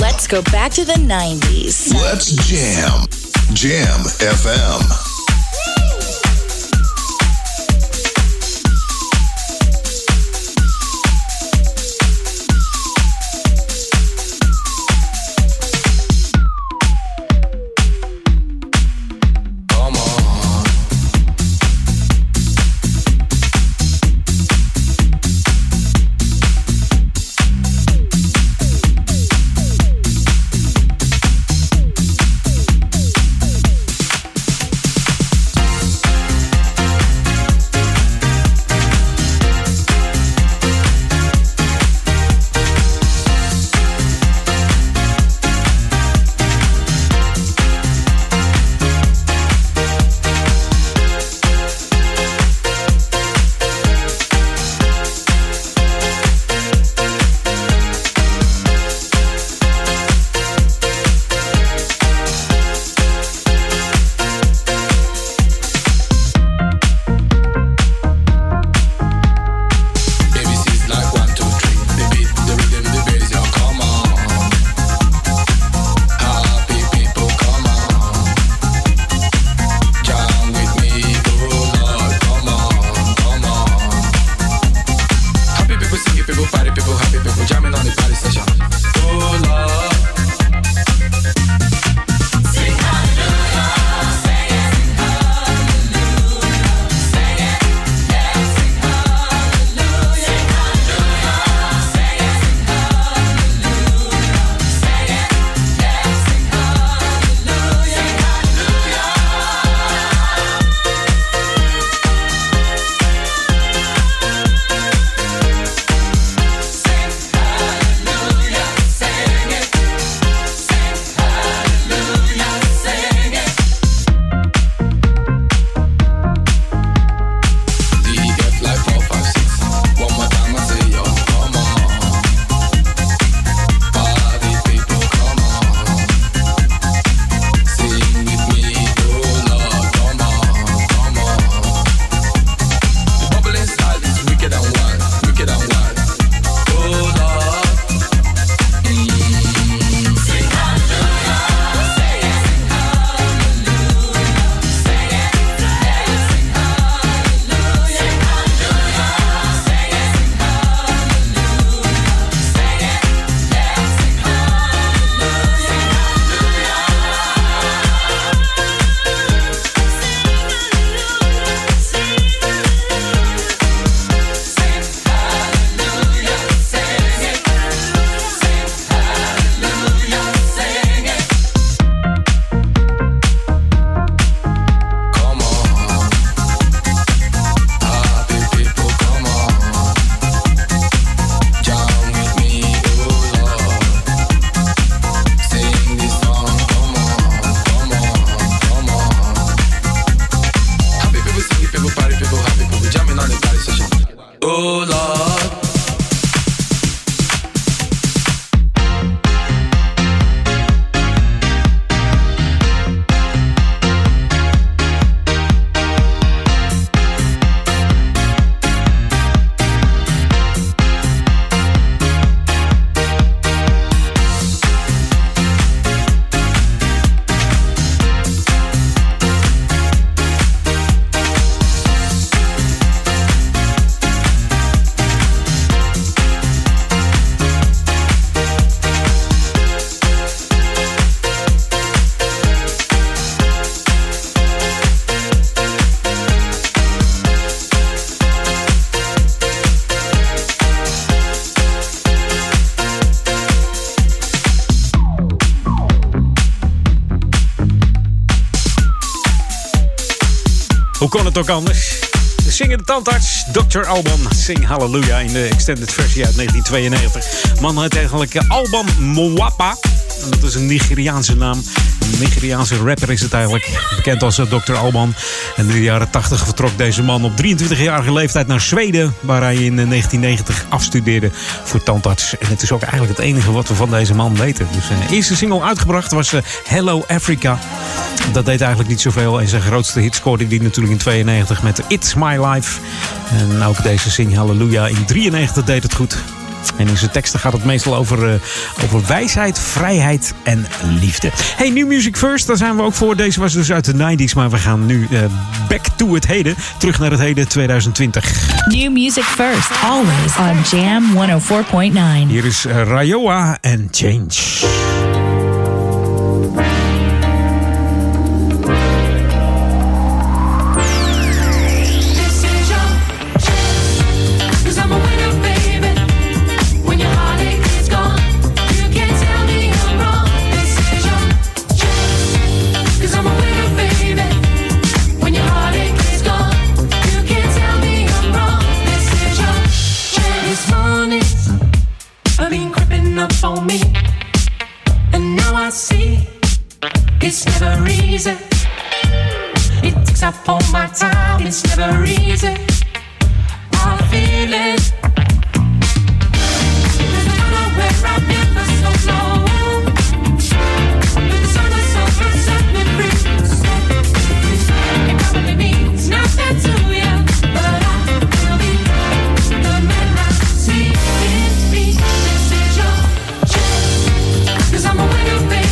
Let's go back to the nineties. Let's jam. Jam F M. Hoe kon het ook anders? De zingende tandarts, dokter Alban, Sing Hallelujah in de extended versie uit negentien tweeënnegentig. Man heet eigenlijk Alban Mwapa. Dat is een Nigeriaanse naam. Een Nigeriaanse rapper is het eigenlijk. Bekend als dokter Alban. En in de jaren tachtig vertrok deze man op drieëntwintigjarige leeftijd naar Zweden. Waar hij in negentien negentig afstudeerde voor tandarts. En het is ook eigenlijk het enige wat we van deze man weten. Dus zijn eerste single uitgebracht was Hello Africa. Dat deed eigenlijk niet zoveel. En zijn grootste hit scoorde die natuurlijk in tweeënnegentig met It's My Life. En ook deze Sing Hallelujah in drieënnegentig deed het goed. En in zijn teksten gaat het meestal over, uh, over wijsheid, vrijheid en liefde. Hey, New Music First, daar zijn we ook voor. Deze was dus uit de nineties, maar we gaan nu uh, back to het heden. Terug naar het heden twintig twintig. New Music First, always on Jam honderdvier komma negen. Hier is Rayoa en Change. It's never easy. It takes up all my time. It's never easy. I feel it. There's another way I've never so long. But the sun is so bright, set me free. It probably means nothing to you, but I will be the man I see in me. This is your chance, 'cause I'm a winner, baby.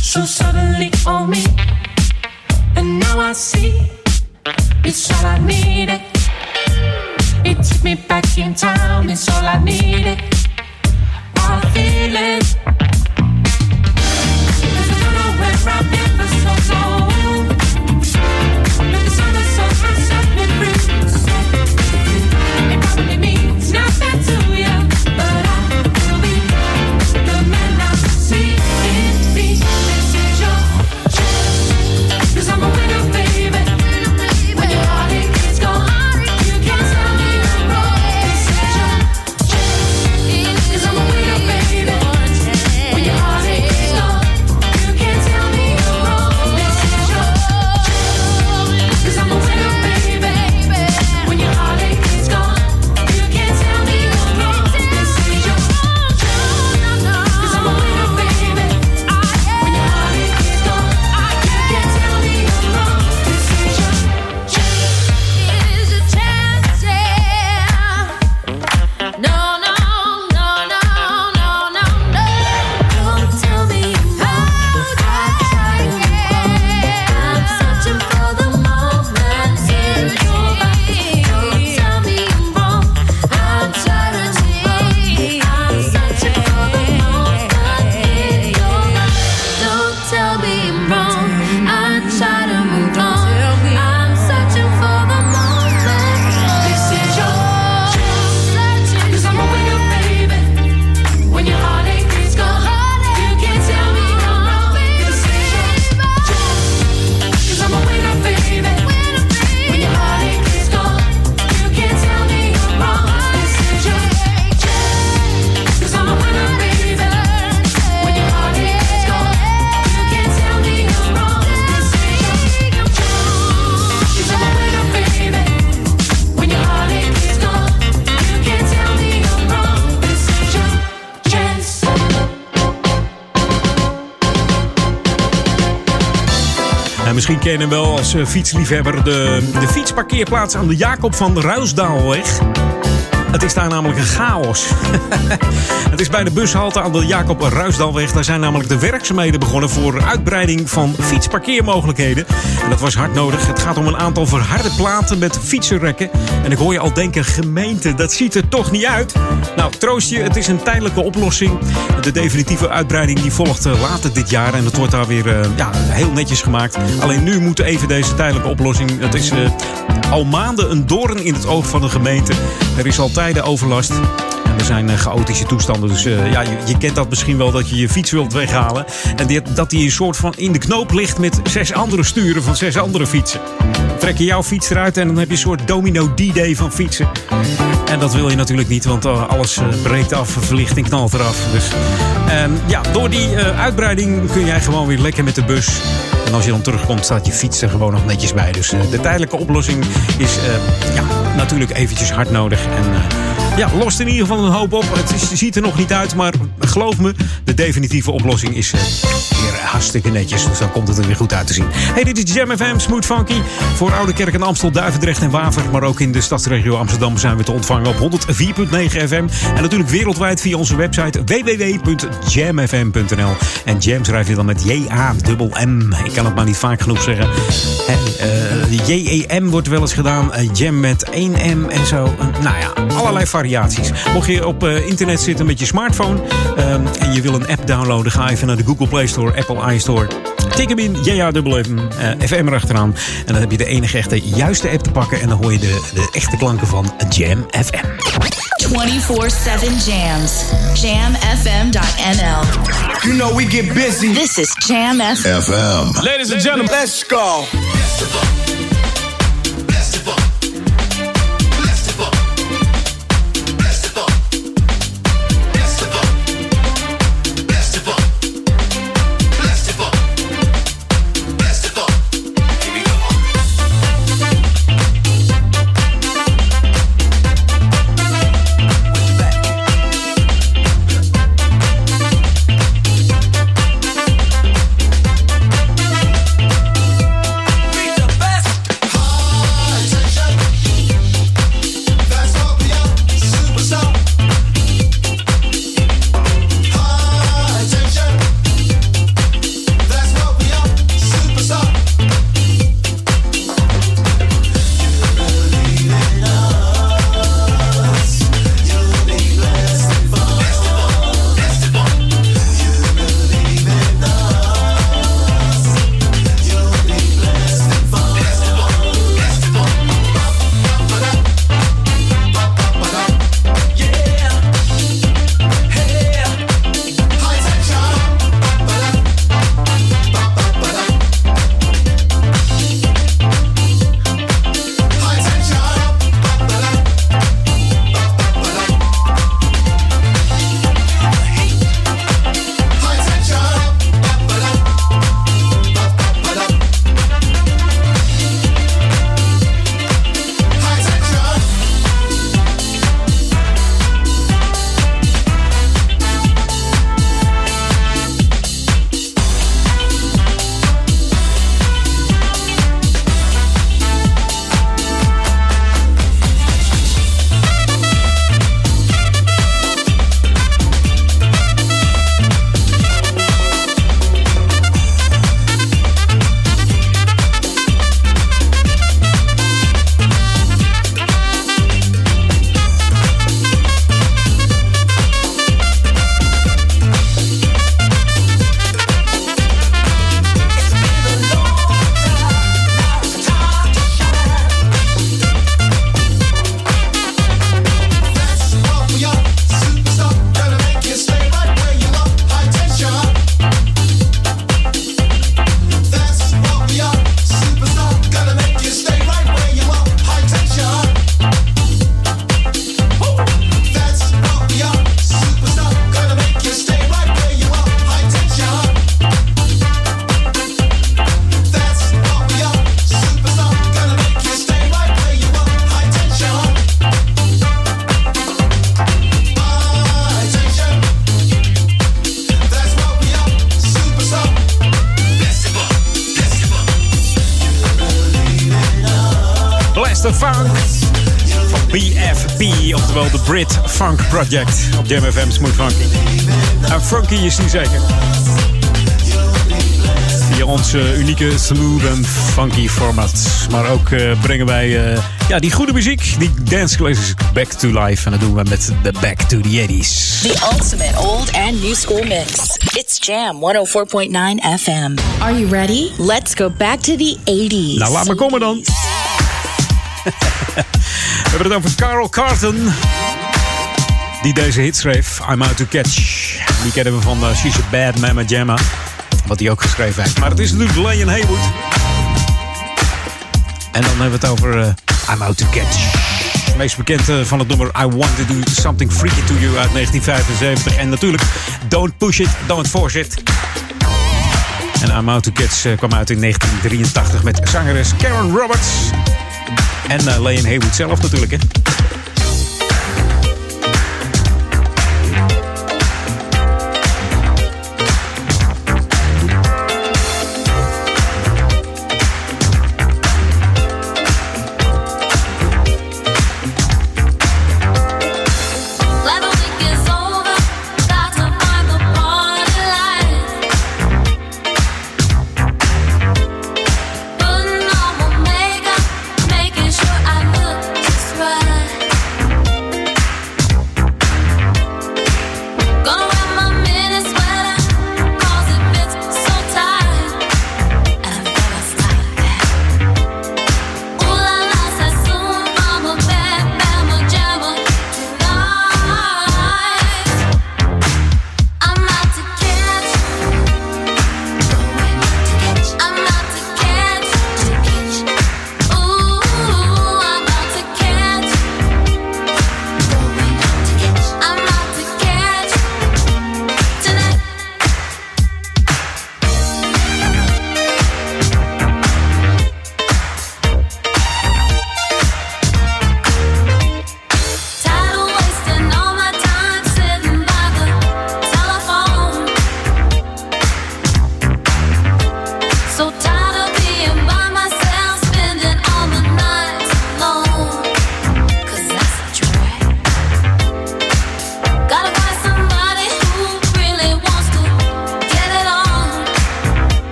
So suddenly on me, and now I see it's all I needed. It took me back in time. It's all I needed. I feel it. There's another way I've never so long. But the sun is so bright, set me free. It probably means nothing to you, but I will be the man I see in me. misschien kennen wel als fietsliefhebber de, de fietsparkeerplaats aan de Jacob van Ruisdaalweg. Het is daar namelijk een chaos. Het is bij de bushalte aan de Jacob Ruisdalweg. Daar zijn namelijk de werkzaamheden begonnen voor uitbreiding van fietsparkeermogelijkheden. En dat was hard nodig. Het gaat om een aantal verharde platen met fietsenrekken. En ik hoor je al denken, gemeente, dat ziet er toch niet uit. Nou, troost je, het is een tijdelijke oplossing. De definitieve uitbreiding die volgt later dit jaar. En dat wordt daar weer uh, ja, heel netjes gemaakt. Alleen nu moet even deze tijdelijke oplossing... Het is uh, al maanden een doorn in het oog van de gemeente. Er is altijd de overlast. En er zijn chaotische toestanden. Dus uh, ja, je, je kent dat misschien wel, dat je je fiets wilt weghalen. En dit, dat die een soort van in de knoop ligt met zes andere sturen van zes andere fietsen. Trek je jouw fiets eruit en dan heb je een soort domino D-Day van fietsen. En dat wil je natuurlijk niet, want uh, alles uh, breekt af, verlichting knalt eraf. Dus um, ja, door die uh, uitbreiding kun jij gewoon weer lekker met de bus. En als je dan terugkomt, staat je fiets er gewoon nog netjes bij. Dus uh, de tijdelijke oplossing is uh, ja, natuurlijk eventjes hard nodig. En uh, ja, lost in ieder geval een hoop op. Het is, ziet er nog niet uit, maar geloof me, de definitieve oplossing is uh, weer hartstikke netjes. Dus dan komt het er weer goed uit te zien. Hey, dit is Jam F M, Smooth Funky. Voor Ouderkerk a/d Amstel, Duivendrecht en Waver. Maar ook in de Stadsregio Amsterdam zijn we te ontvangen op honderd vier punt negen F M. En natuurlijk wereldwijd via onze website w w w punt jam f m punt n l. En jam schrijf je dan met J A M M. Ik kan het maar niet vaak genoeg zeggen. Uh, J E M wordt wel eens gedaan. Uh, jam met één M en zo. Uh, nou ja, allerlei variaties. Mocht je op uh, internet zitten met je smartphone... Um, en je wil een app downloaden... ga even naar de Google Play Store, Apple iStore... tik hem in, J A M M F M erachteraan. En dan heb je de enige echte juiste app te pakken. En dan hoor je de, de echte klanken van Jam F M. vierentwintig zeven Jams. Jam F M dot n l. You know we get busy. This is Jam F M. F M. Ladies and gentlemen, let's go. de funk van B F P, oftewel de Brit Funk Project op Jam F M Smooth Funky. En funky is die zeker. Via onze unieke smooth en funky format. Maar ook uh, brengen wij uh, ja, die goede muziek, die dance classics back to life. En dat doen we met de Back to the eighties. The ultimate old and new school mix. It's Jam honderdvier komma negen F M. Are you ready? Let's go back to the eighties. Nou, laat maar komen dan. We hebben het over Karel Carton, die deze hit schreef, I'm Out To Catch. Die kennen we van uh, She's A Bad Mama Jamma, wat hij ook geschreven heeft. Maar het is natuurlijk Leon Haywood. En dan hebben we het over uh, I'm Out To Catch. Het meest bekende van het nummer I Want To Do Something Freaky To You uit negentien vijfenzeventig. En natuurlijk Don't Push It, Don't Force It. En I'm Out To Catch uh, kwam uit in negentien drieëntachtig met zangeres Karen Roberts. En uh, Leon Haywood zelf natuurlijk, hè.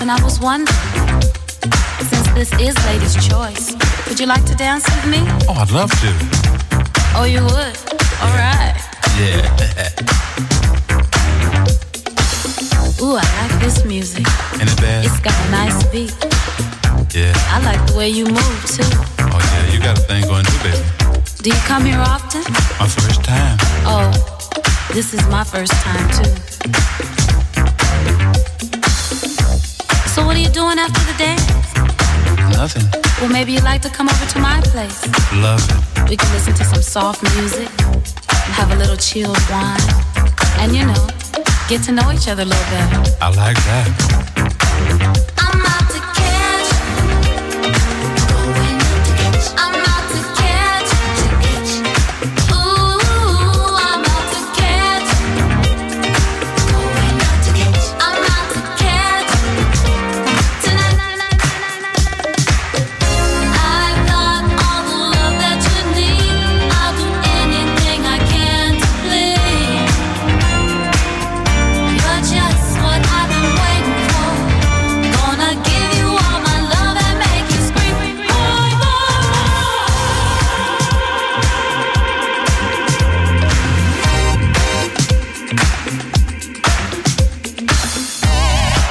And I was wondering, since this is Lady's Choice, would you like to dance with me? Oh, I'd love to. Oh, you would? All right. Yeah. Ooh, I like this music. Ain't it bad? It's got a nice beat. Yeah. I like the way you move, too. Oh, yeah, you got a thing going too, baby. Do you come here often? My first time. Oh, this is my first time, too. What are you doing after the dance? Nothing. Well, maybe you'd like to come over to my place. Love it. We can listen to some soft music, have a little chilled wine, and, you know, get to know each other a little bit. I like that.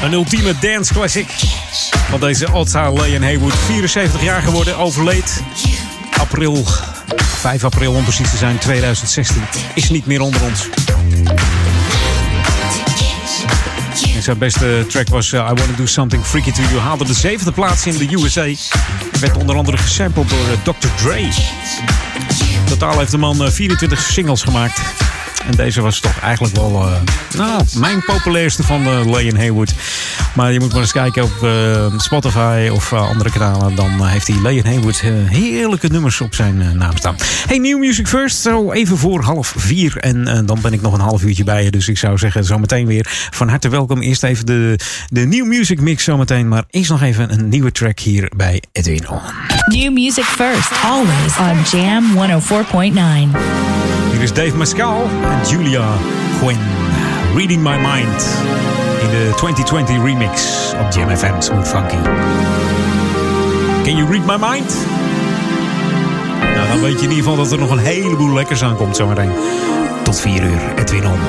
Een ultieme dance classic van deze Alta Leon Haywood. vierenzeventig jaar geworden, overleed. April, vijf april om precies te zijn, tweeduizend zestien. Is niet meer onder ons. En zijn beste track was uh, I Wanna Do Something Freaky To You. Haalde de zevende plaats in de U S A. Werd onder andere gesampled door uh, dokter Dre. Totaal heeft de man uh, vierentwintig singles gemaakt. En deze was toch eigenlijk wel uh, nou, mijn populairste van uh, Leon Haywood. Maar je moet maar eens kijken op uh, Spotify of uh, andere kanalen. Dan uh, heeft hij Leon Haywood uh, heerlijke nummers op zijn uh, naam staan. Hey, New Music First, zo even voor half vier. En uh, dan ben ik nog een half uurtje bij je. Dus ik zou zeggen, zo meteen weer van harte welkom. Eerst even de, de New Music Mix zo meteen. Maar eerst nog even een nieuwe track hier bij Edwin On. New Music First, always on Jam honderdvier komma negen. Hier is Dave Mascal en Julia Gwynn. Reading My Mind in de twintig twintig remix op Jam F M Smooth Funky. Can you read my mind? Nou, dan weet je in ieder geval dat er nog een heleboel lekkers aankomt zometeen. Tot vier uur, Edwin On.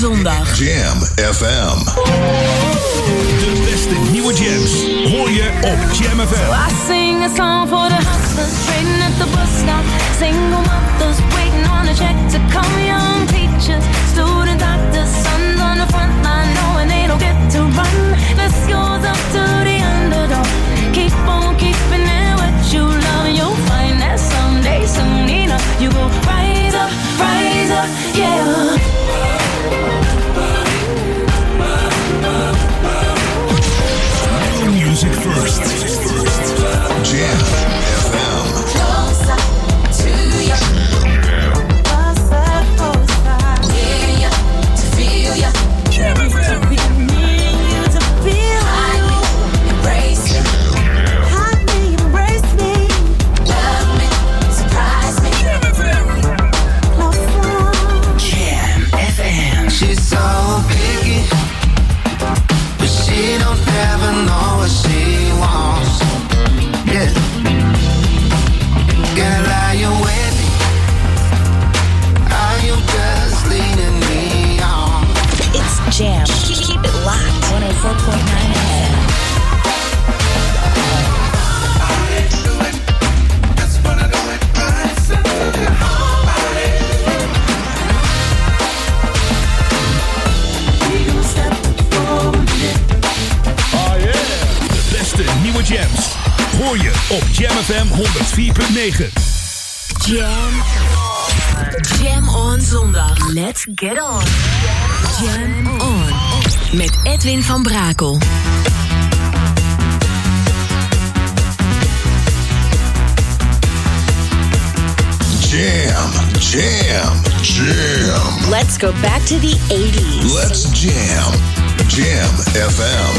zondag. Jam F M. De beste nieuwe jams hoor je op Jam F M. I sing a song for the hustlers trading at the bus stop. Single mothers waiting on a check to come. Young teachers, student doctors, sons on the front line knowing they don't get to run. This goes up to the underdog. Keep on keeping it what you love. You'll find that someday, some Nina, you go rise up, rise up, yeah. Music first. Jam F M. Closer to ya. Closer, closer. Near ya, to feel ya. Jam F M. To be near you, to feel you. Highly embrace me. Highly embrace me. Love me, surprise me. Jam F M. Closer. Jam F M. She's so picky, but she don't ever know what she wants, yeah. Girl, are you with me? Are you just leading me on? It's Jam. Keep it locked. one oh four point nine F M. I do it. That's what I do it. I said it. I do it. You step forward. Oh yeah. De nieuwe jams hoor je op Jam F M honderd vier punt negen. Jam. Jam on zondag. Let's get on. Jam on. Met Edwin van Brakel. Jam, jam, jam. Let's go back to the eighties. Let's jam. Jam F M.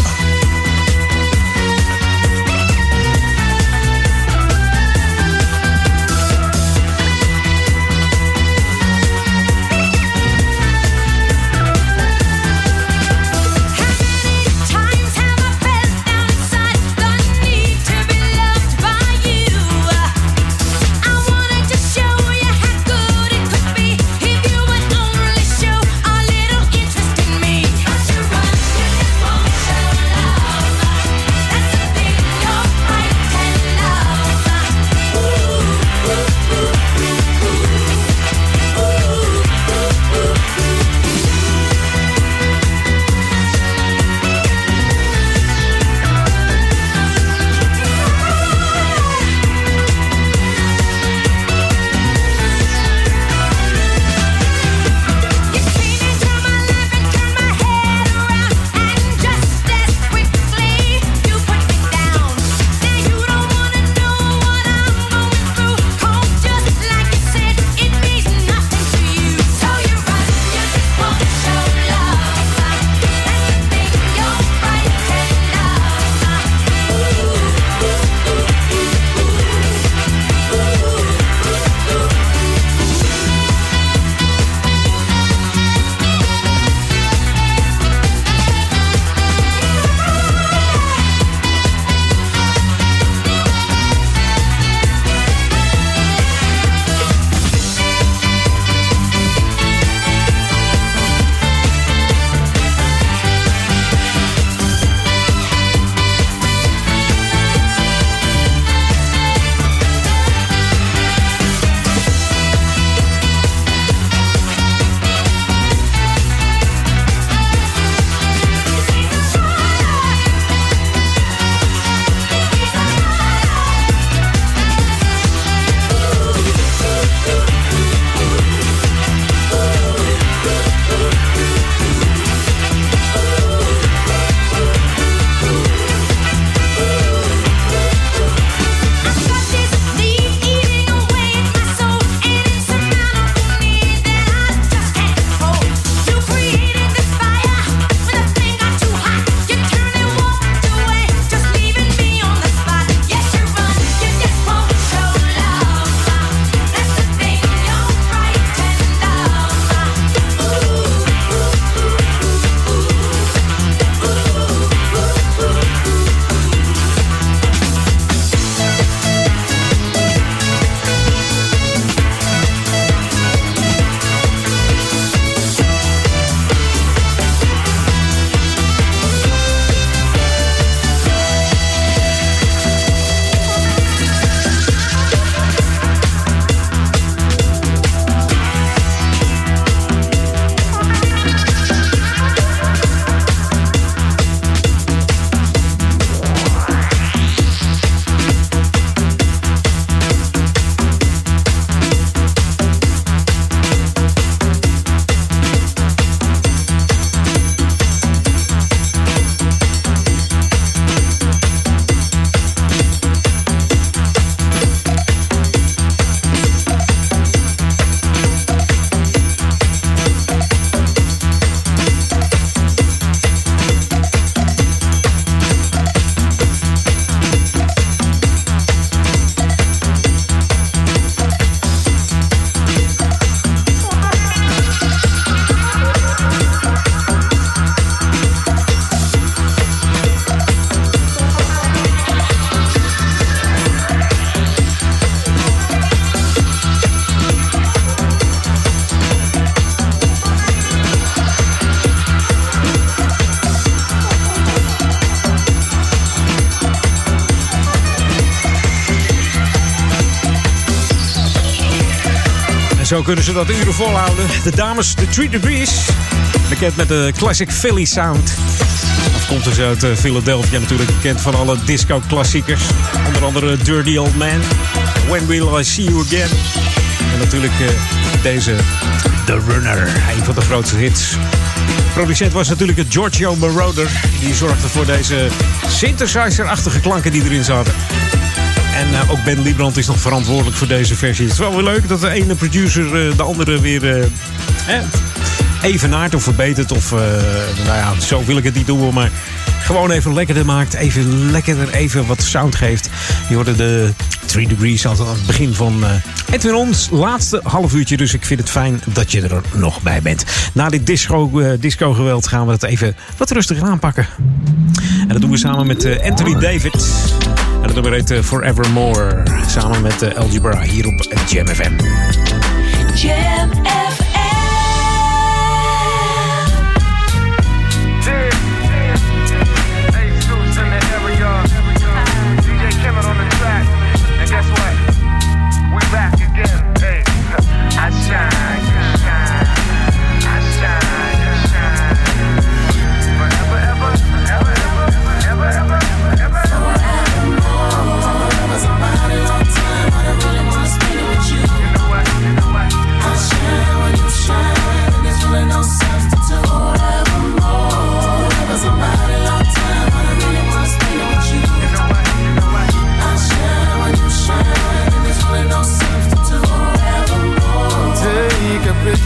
zo kunnen ze dat uren volhouden. De dames, de Three Degrees. Bekend met de classic Philly sound. Afkomstig uit Philadelphia natuurlijk. Bekend van alle disco-klassiekers. Onder andere Dirty Old Man. When Will I See You Again. En natuurlijk deze The Runner. Een van de grootste hits. Producent was natuurlijk Giorgio Moroder. Die zorgde voor deze synthesizer-achtige klanken die erin zaten. En uh, ook Ben Liebrand is nog verantwoordelijk voor deze versie. Het is wel weer leuk dat de ene producer uh, de andere weer uh, eh, evenaart of verbetert. Of uh, nou ja, zo wil ik het niet doen. Maar gewoon even lekkerder maakt. Even lekkerder, even wat sound geeft. Je hoorde de Three Degrees aan het begin van uh, Edwin ons laatste half uurtje. Dus ik vind het fijn dat je er nog bij bent. Na dit disco, uh, disco geweld gaan we het even wat rustiger aanpakken. En dat doen we samen met uh, Anthony David. En dat nummer heet uh, Forevermore. Samen met uh, Algebra hier op Jam F M. Jam F M.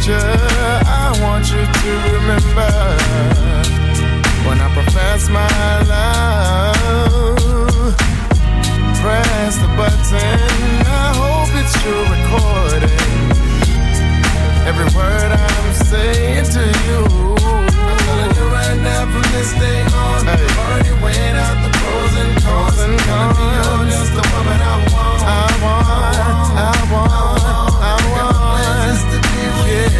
I want you to remember when I profess my love. Press the button. I hope it's your recording. Every word I'm saying to you. I'm telling you right now from this day on. Hey. Already weighed out the pros and cons. And gonna be all just the woman I want. I want. I want. I want. I want. Yeah.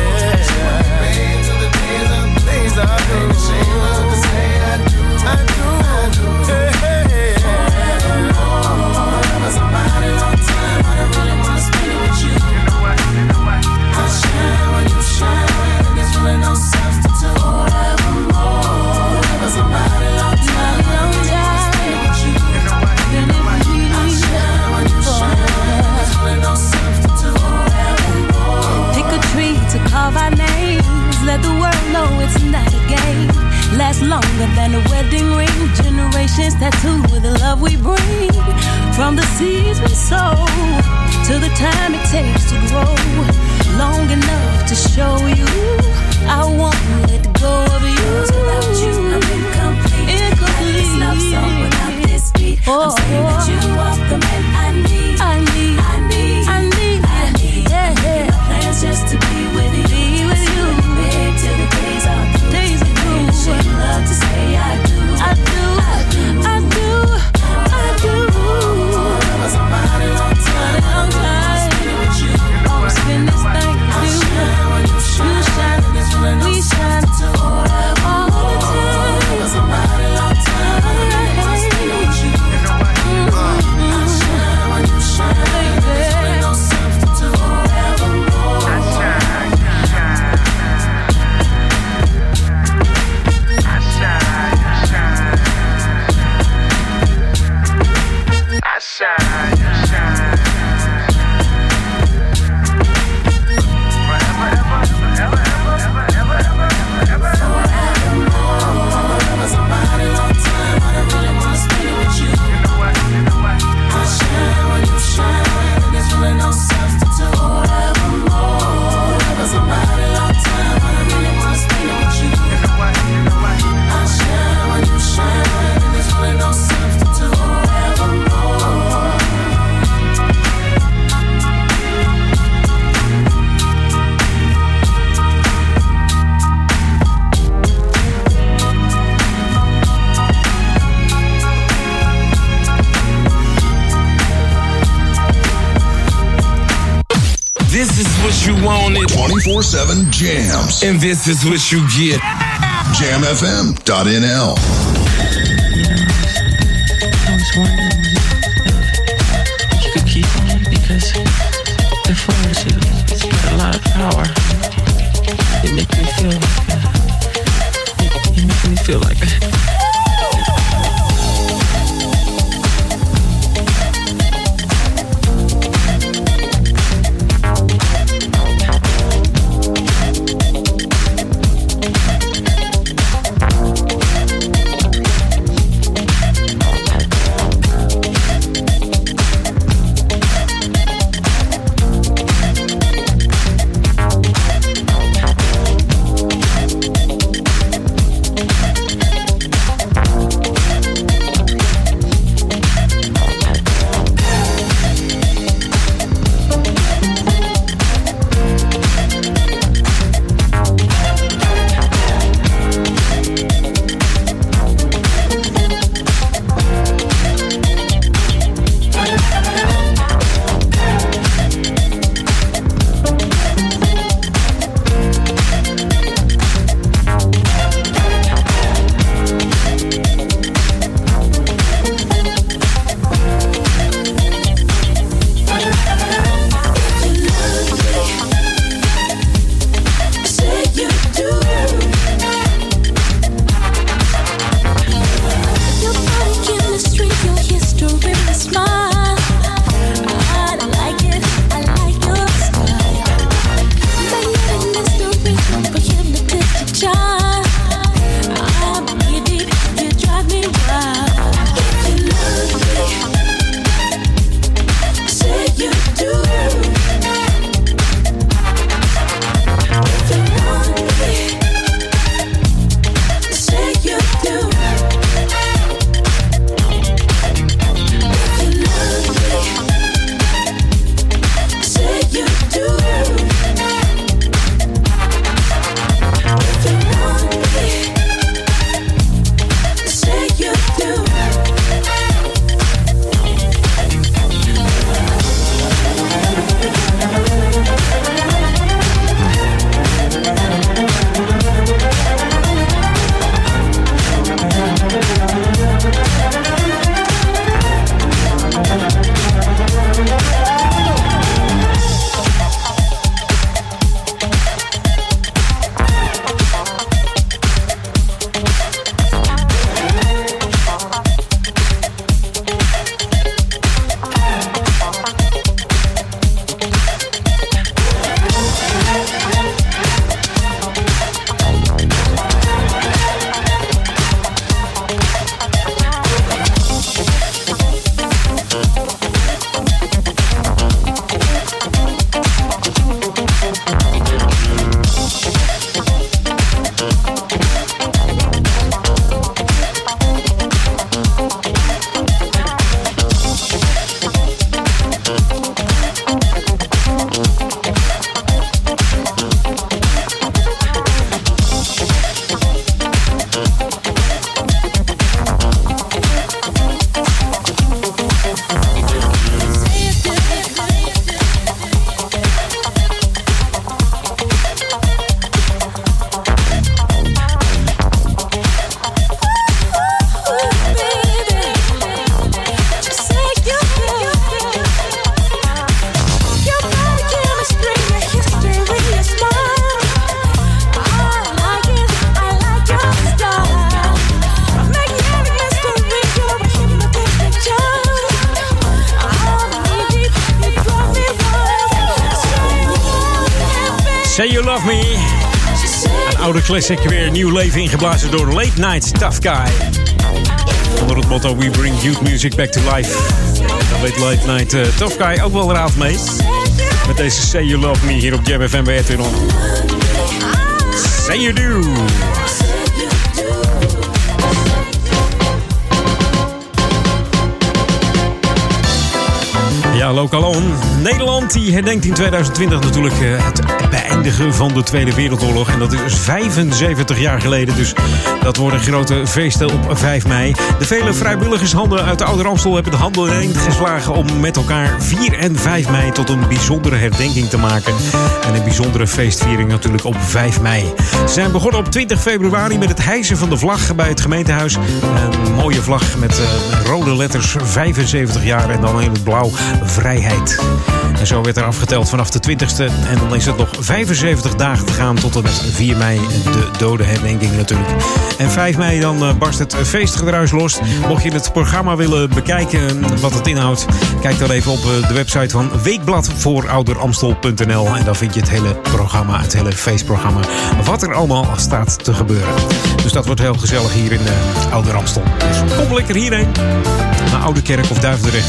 Till the days of days I baby, she love to say I do, I do, I do. Hey, forevermore, somebody long time. I don't really wanna spend it with you. You know what? You know what? I shine when you shine. There's really no substitute. Forevermore, somebody long time. I don't really wanna spend it with you. You know what? You know what? I shine when you shine. There's really no substitute. A tree to carve our names. Let the world know it's not a game. Lasts longer than a wedding ring. Generations tattooed with the love we bring. From the seeds we sow to the time it takes to grow. Long enough to show you I won't let go of you. Without you I'm incomplete. Incomplete. This love song without this beat. Oh. I'm saying that you are the man I need. I need. I need. I need. I need. Yeah, yeah. Just to be with you, be with you. Big till the days are through. Days are through. And she love to say I do, I do, I do, I do. That was a mighty long time, long time. I'll spend this night with you. You shine, we shine all the time. That was a mighty long time. I'll spend with you. I shine when you shine. There's no substitute forever. Shine, shine, forever, ever, ever, ever, ever, ever, ever, ever. Forevermore, forever, somebody long time. I don't really wanna spend it with you. You know what? You know what? I shine when you shine. There's really no substitute. Forevermore, forever, somebody long time. I don't really wanna spend it with you. You know what? You know what? I shine when you shine. There's really no substitute. Forevermore. This is what you wanted. twenty-four seven jams. And this is what you get. jam f m dot n l. I was wondering if you could keep me because before I was a lot of power. You make me feel like that. You make me feel like that. Classic weer nieuw leven ingeblazen door Late Night Tough Guy. Onder het motto We Bring Youth Music Back to Life. Dan weet Late Night uh, Tough Guy ook wel raad mee. Met deze Say You Love Me hier op Jam F M bij Edwin. Say You Do. Ja, Lokalon. Nederland die herdenkt in twintig twintig natuurlijk uh, het beëindigen van de Tweede Wereldoorlog. En dat is dus vijfenzeventig jaar geleden. Dus dat wordt een grote feestel op vijf mei. De vele vrijwilligershanden uit de Ouder-Amstel hebben de handen ineengeslagen om met elkaar vier en vijf mei tot een bijzondere herdenking te maken. En een bijzondere feestviering natuurlijk op vijf mei. Ze zijn begonnen op twintig februari met het hijsen van de vlag bij het gemeentehuis. Een mooie vlag met uh, rode letters vijfenzeventig jaar en dan in het blauw vrij. vrijheid. En zo werd er afgeteld vanaf de twintigste. En dan is het nog vijfenzeventig dagen te gaan tot en met vier mei. De dodenherdenking natuurlijk. En vijf mei dan barst het feestgedruis los. Mocht je het programma willen bekijken wat het inhoudt, kijk dan even op de website van weekblad voor ouder amstel punt n l. En dan vind je het hele programma, het hele feestprogramma. Wat er allemaal staat te gebeuren. Dus dat wordt heel gezellig hier in Ouder-Amstel. Dus kom lekker hierheen. Naar Ouderkerk of Duivendrecht.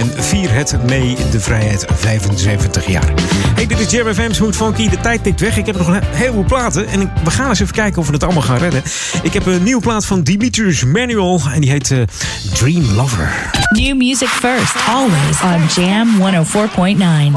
En vier het mee de vrijheid vijfenzeventig jaar. Hey, dit is Jam F M, Smooth Funky. De tijd tikt weg. Ik heb nog een heleboel platen. En we gaan eens even kijken of we het allemaal gaan redden. Ik heb een nieuwe plaat van Dimitrius Manuel. En die heet uh, Dream Lover. New music first. Always on Jam honderdvier komma negen.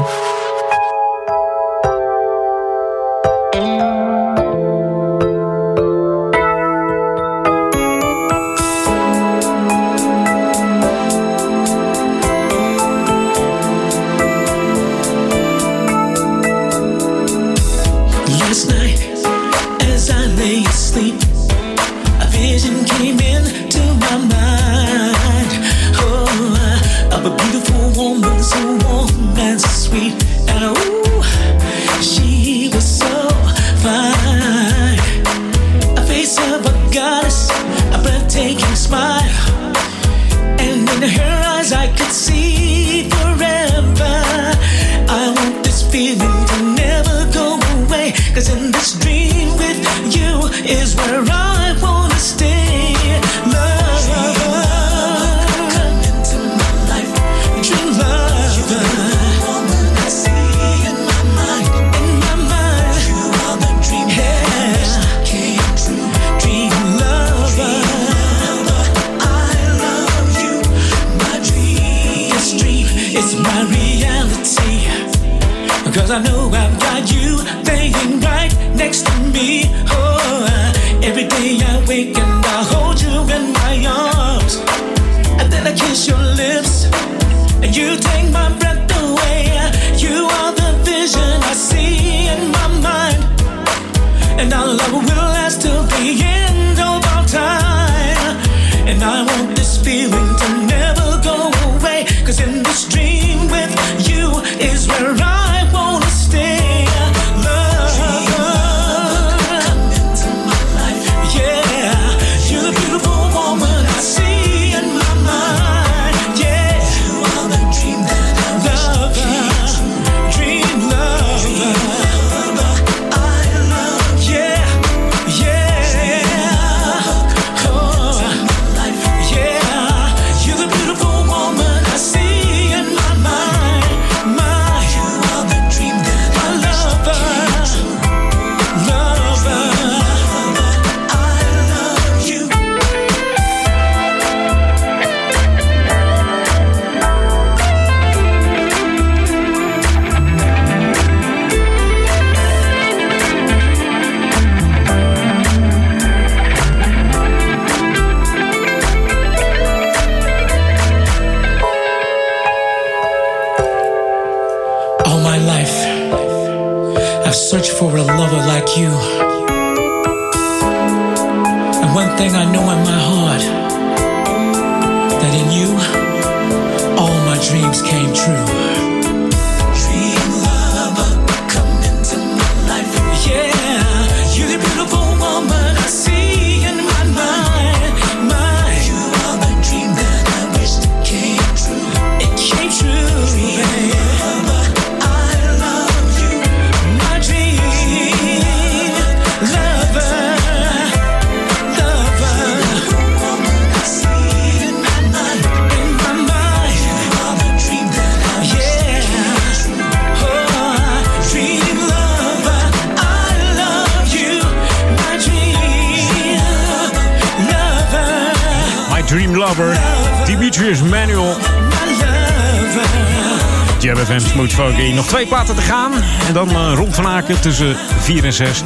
Nog twee platen te gaan. En dan uh, Ron van Aken tussen vier en zes.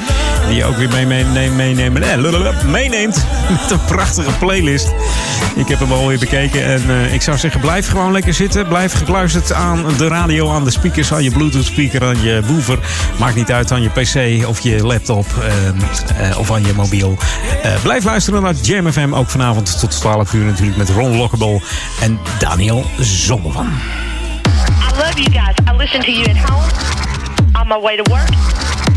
Die je ook weer mee, mee, mee, meenemen, eh, lululup, meeneemt. Met een prachtige playlist. Ik heb hem alweer bekeken. En uh, ik zou zeggen, blijf gewoon lekker zitten. Blijf gekluisterd aan de radio, aan de speakers. Aan je Bluetooth speaker, aan je woofer. Maakt niet uit, aan je pc of je laptop. Uh, uh, of aan je mobiel. Uh, blijf luisteren naar Jam F M. Ook vanavond tot twaalf uur natuurlijk. Met Ron Lockable en Daniel Zonnevan. I love you guys. I listen to you at home, on my way to work,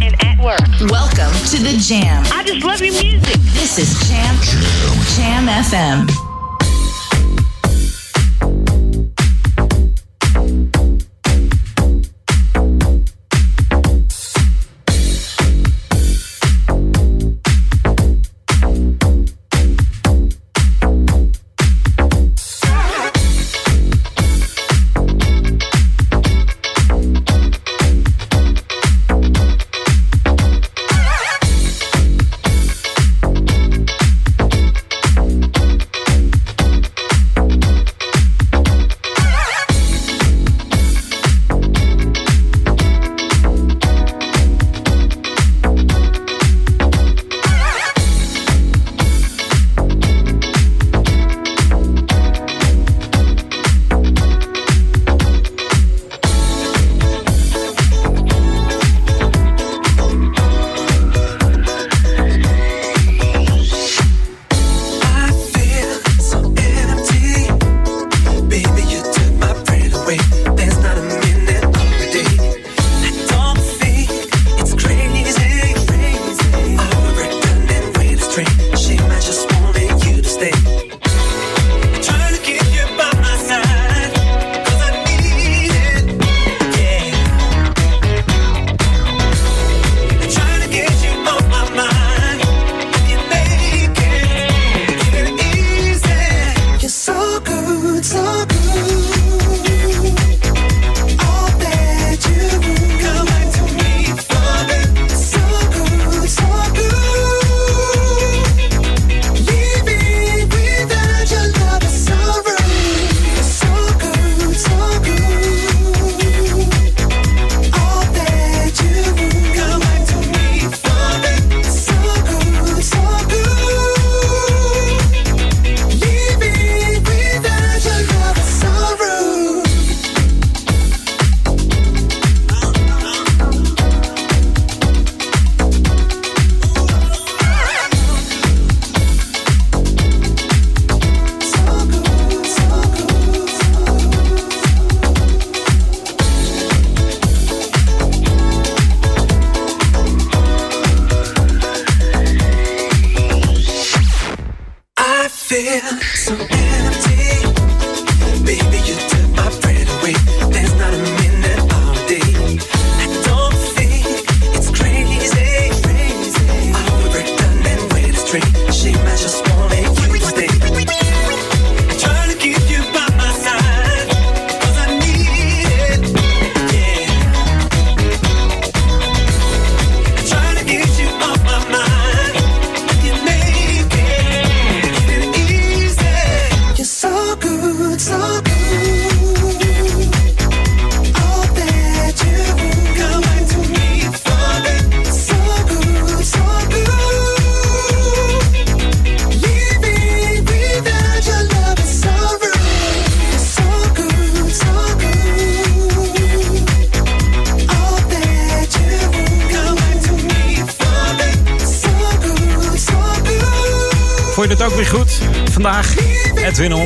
and at work. Welcome to the Jam. I just love your music. This is Jam, Jam, Jam F M.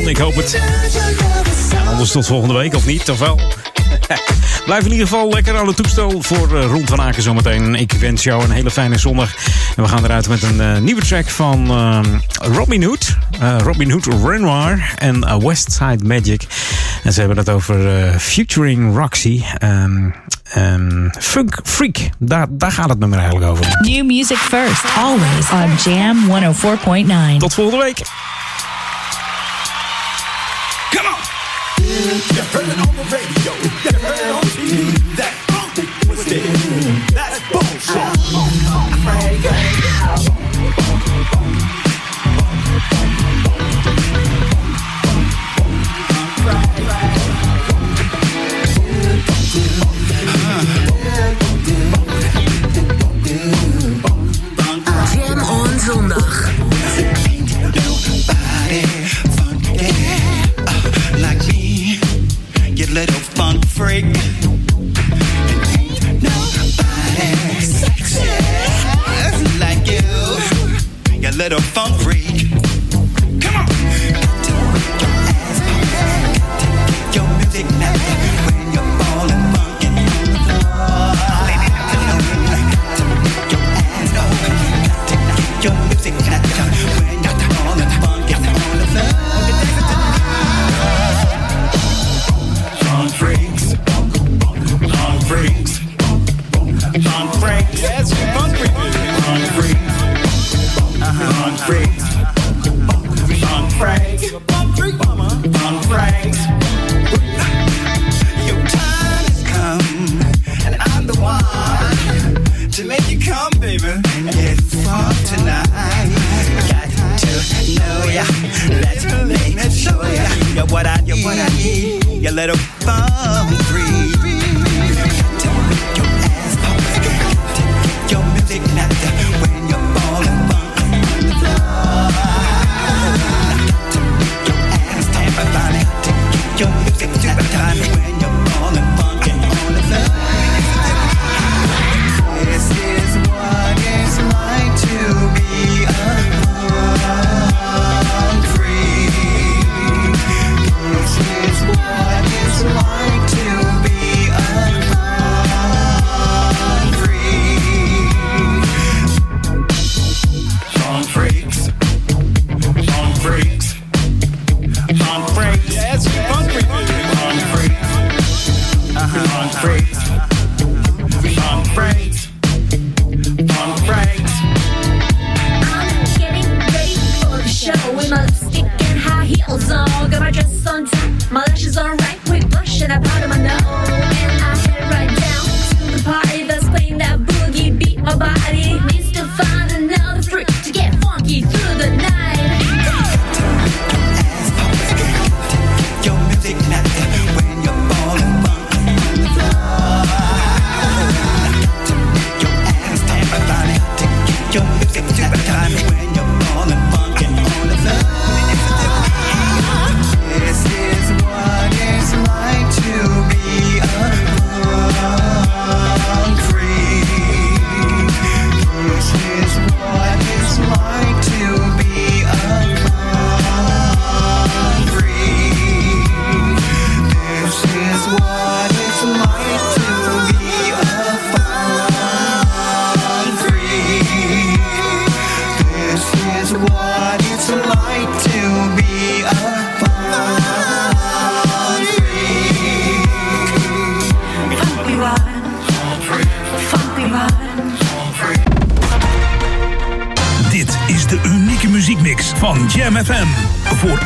Ik hoop het. En anders tot volgende week, of niet? Of wel? Blijf in ieder geval lekker aan het toestel voor Ron van Aken zometeen. Ik wens jou een hele fijne zondag. En we gaan eruit met een uh, nieuwe track van uh, Robin Hood. Uh, Robin Hood Renoir en uh, Westside Magic. En ze hebben het over uh, featuring Roxy. Um, um, Funk Freak. Daar, daar gaat het nummer eigenlijk over. New music first, always on Jam honderdvier komma negen. Tot volgende week. You heard it on the radio, you heard it on T V, that funk was there, that's bullshit. I'm ready to go. Jam on zondag. Little funk freak, and ain't nobody sexy like you, you little funk freak. Come on, get to your ass, get to your music now, when you're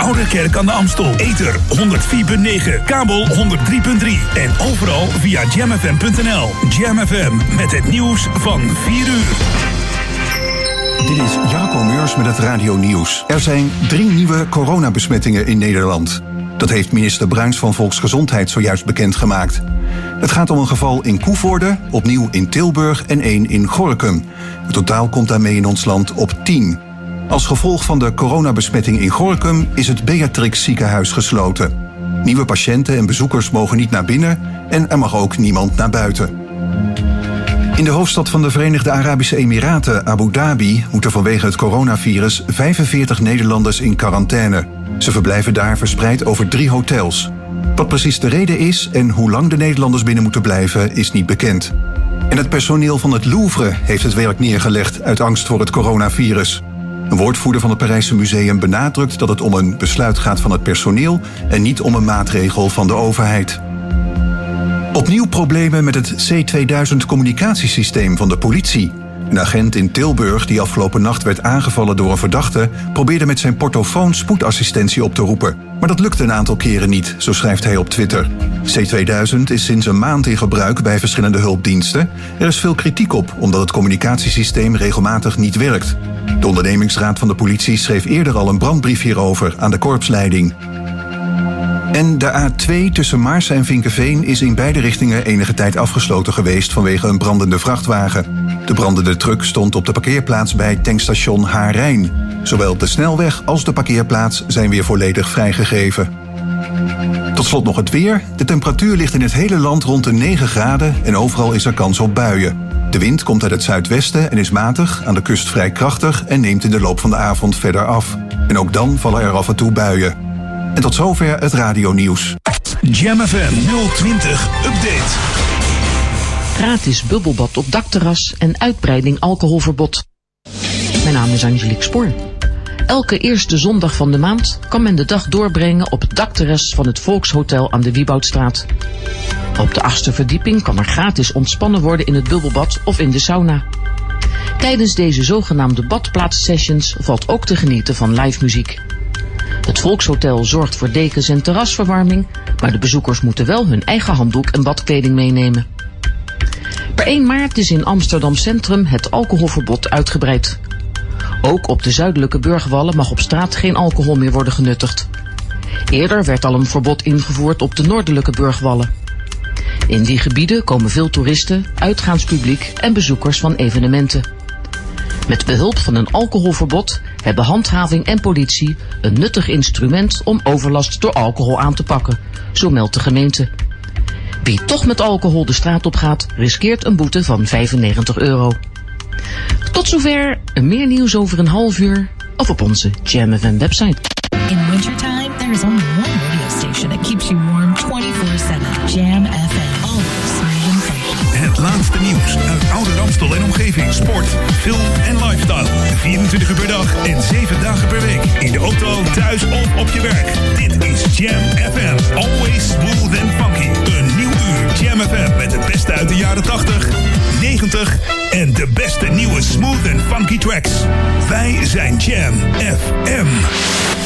Ouderkerk aan de Amstel. Ether honderd vier komma negen, kabel honderd drie komma drie. En overal via jam f m punt n l. Jam F M met het nieuws van vier uur. Dit is Jaco Meurs met het Radio Nieuws. Er zijn drie nieuwe coronabesmettingen in Nederland. Dat heeft minister Bruins van Volksgezondheid zojuist bekendgemaakt. Het gaat om een geval in Koevoorde, opnieuw in Tilburg en één in Gorinchem. Het totaal komt daarmee in ons land op tien. Als gevolg van de coronabesmetting in Gorinchem is het Beatrix ziekenhuis gesloten. Nieuwe patiënten en bezoekers mogen niet naar binnen en er mag ook niemand naar buiten. In de hoofdstad van de Verenigde Arabische Emiraten, Abu Dhabi, moeten vanwege het coronavirus vijfenveertig Nederlanders in quarantaine. Ze verblijven daar verspreid over drie hotels. Wat precies de reden is en hoe lang de Nederlanders binnen moeten blijven is niet bekend. En het personeel van het Louvre heeft het werk neergelegd uit angst voor het coronavirus. Een woordvoerder van het Parijse museum benadrukt dat het om een besluit gaat van het personeel en niet om een maatregel van de overheid. Opnieuw problemen met het C tweeduizend communicatiesysteem van de politie. Een agent in Tilburg die afgelopen nacht werd aangevallen door een verdachte probeerde met zijn portofoon spoedassistentie op te roepen. Maar dat lukte een aantal keren niet, zo schrijft hij op Twitter. C tweeduizend is sinds een maand in gebruik bij verschillende hulpdiensten. Er is veel kritiek op, omdat het communicatiesysteem regelmatig niet werkt. De ondernemingsraad van de politie schreef eerder al een brandbrief hierover aan de korpsleiding. En de A twee tussen Maarsen en Vinkeveen is in beide richtingen enige tijd afgesloten geweest vanwege een brandende vrachtwagen. De brandende truck stond op de parkeerplaats bij tankstation Haarrijn. Zowel de snelweg als de parkeerplaats zijn weer volledig vrijgegeven. Tot slot nog het weer. De temperatuur ligt in het hele land rond de negen graden en overal is er kans op buien. De wind komt uit het zuidwesten en is matig, aan de kust vrij krachtig en neemt in de loop van de avond verder af. En ook dan vallen er af en toe buien. En tot zover het radionieuws. Jam F M nul twintig update. Gratis bubbelbad op dakterras en uitbreiding alcoholverbod. Mijn naam is Angelique Spoor. Elke eerste zondag van de maand kan men de dag doorbrengen op het dakterras van het Volkshotel aan de Wieboudstraat. Op de achtste verdieping kan er gratis ontspannen worden in het bubbelbad of in de sauna. Tijdens deze zogenaamde badplaatssessions valt ook te genieten van live muziek. Het Volkshotel zorgt voor dekens en terrasverwarming, maar de bezoekers moeten wel hun eigen handdoek en badkleding meenemen. Per één maart is in Amsterdam Centrum het alcoholverbod uitgebreid. Ook op de zuidelijke burgwallen mag op straat geen alcohol meer worden genuttigd. Eerder werd al een verbod ingevoerd op de noordelijke burgwallen. In die gebieden komen veel toeristen, uitgaanspubliek en bezoekers van evenementen. Met behulp van een alcoholverbod hebben handhaving en politie een nuttig instrument om overlast door alcohol aan te pakken, zo meldt de gemeente. Wie toch met alcohol de straat op gaat, riskeert een boete van vijfennegentig euro. Tot zover, meer nieuws over een half uur of op onze Jam F M website. In wintertime, there is only one radio station that keeps you warm twenty-four seven. Jam F M. Het laatste nieuws uit Ouder-Amstel en omgeving, sport, film en lifestyle. vierentwintig uur per dag en zeven dagen per week. In de auto, thuis of op je werk. Dit is Jam F M. Always smooth and funky. Een nieuw uur Jam F M met het beste uit de jaren tachtig, negentig en de beste nieuwe smooth and funky tracks. Wij zijn Jam F M.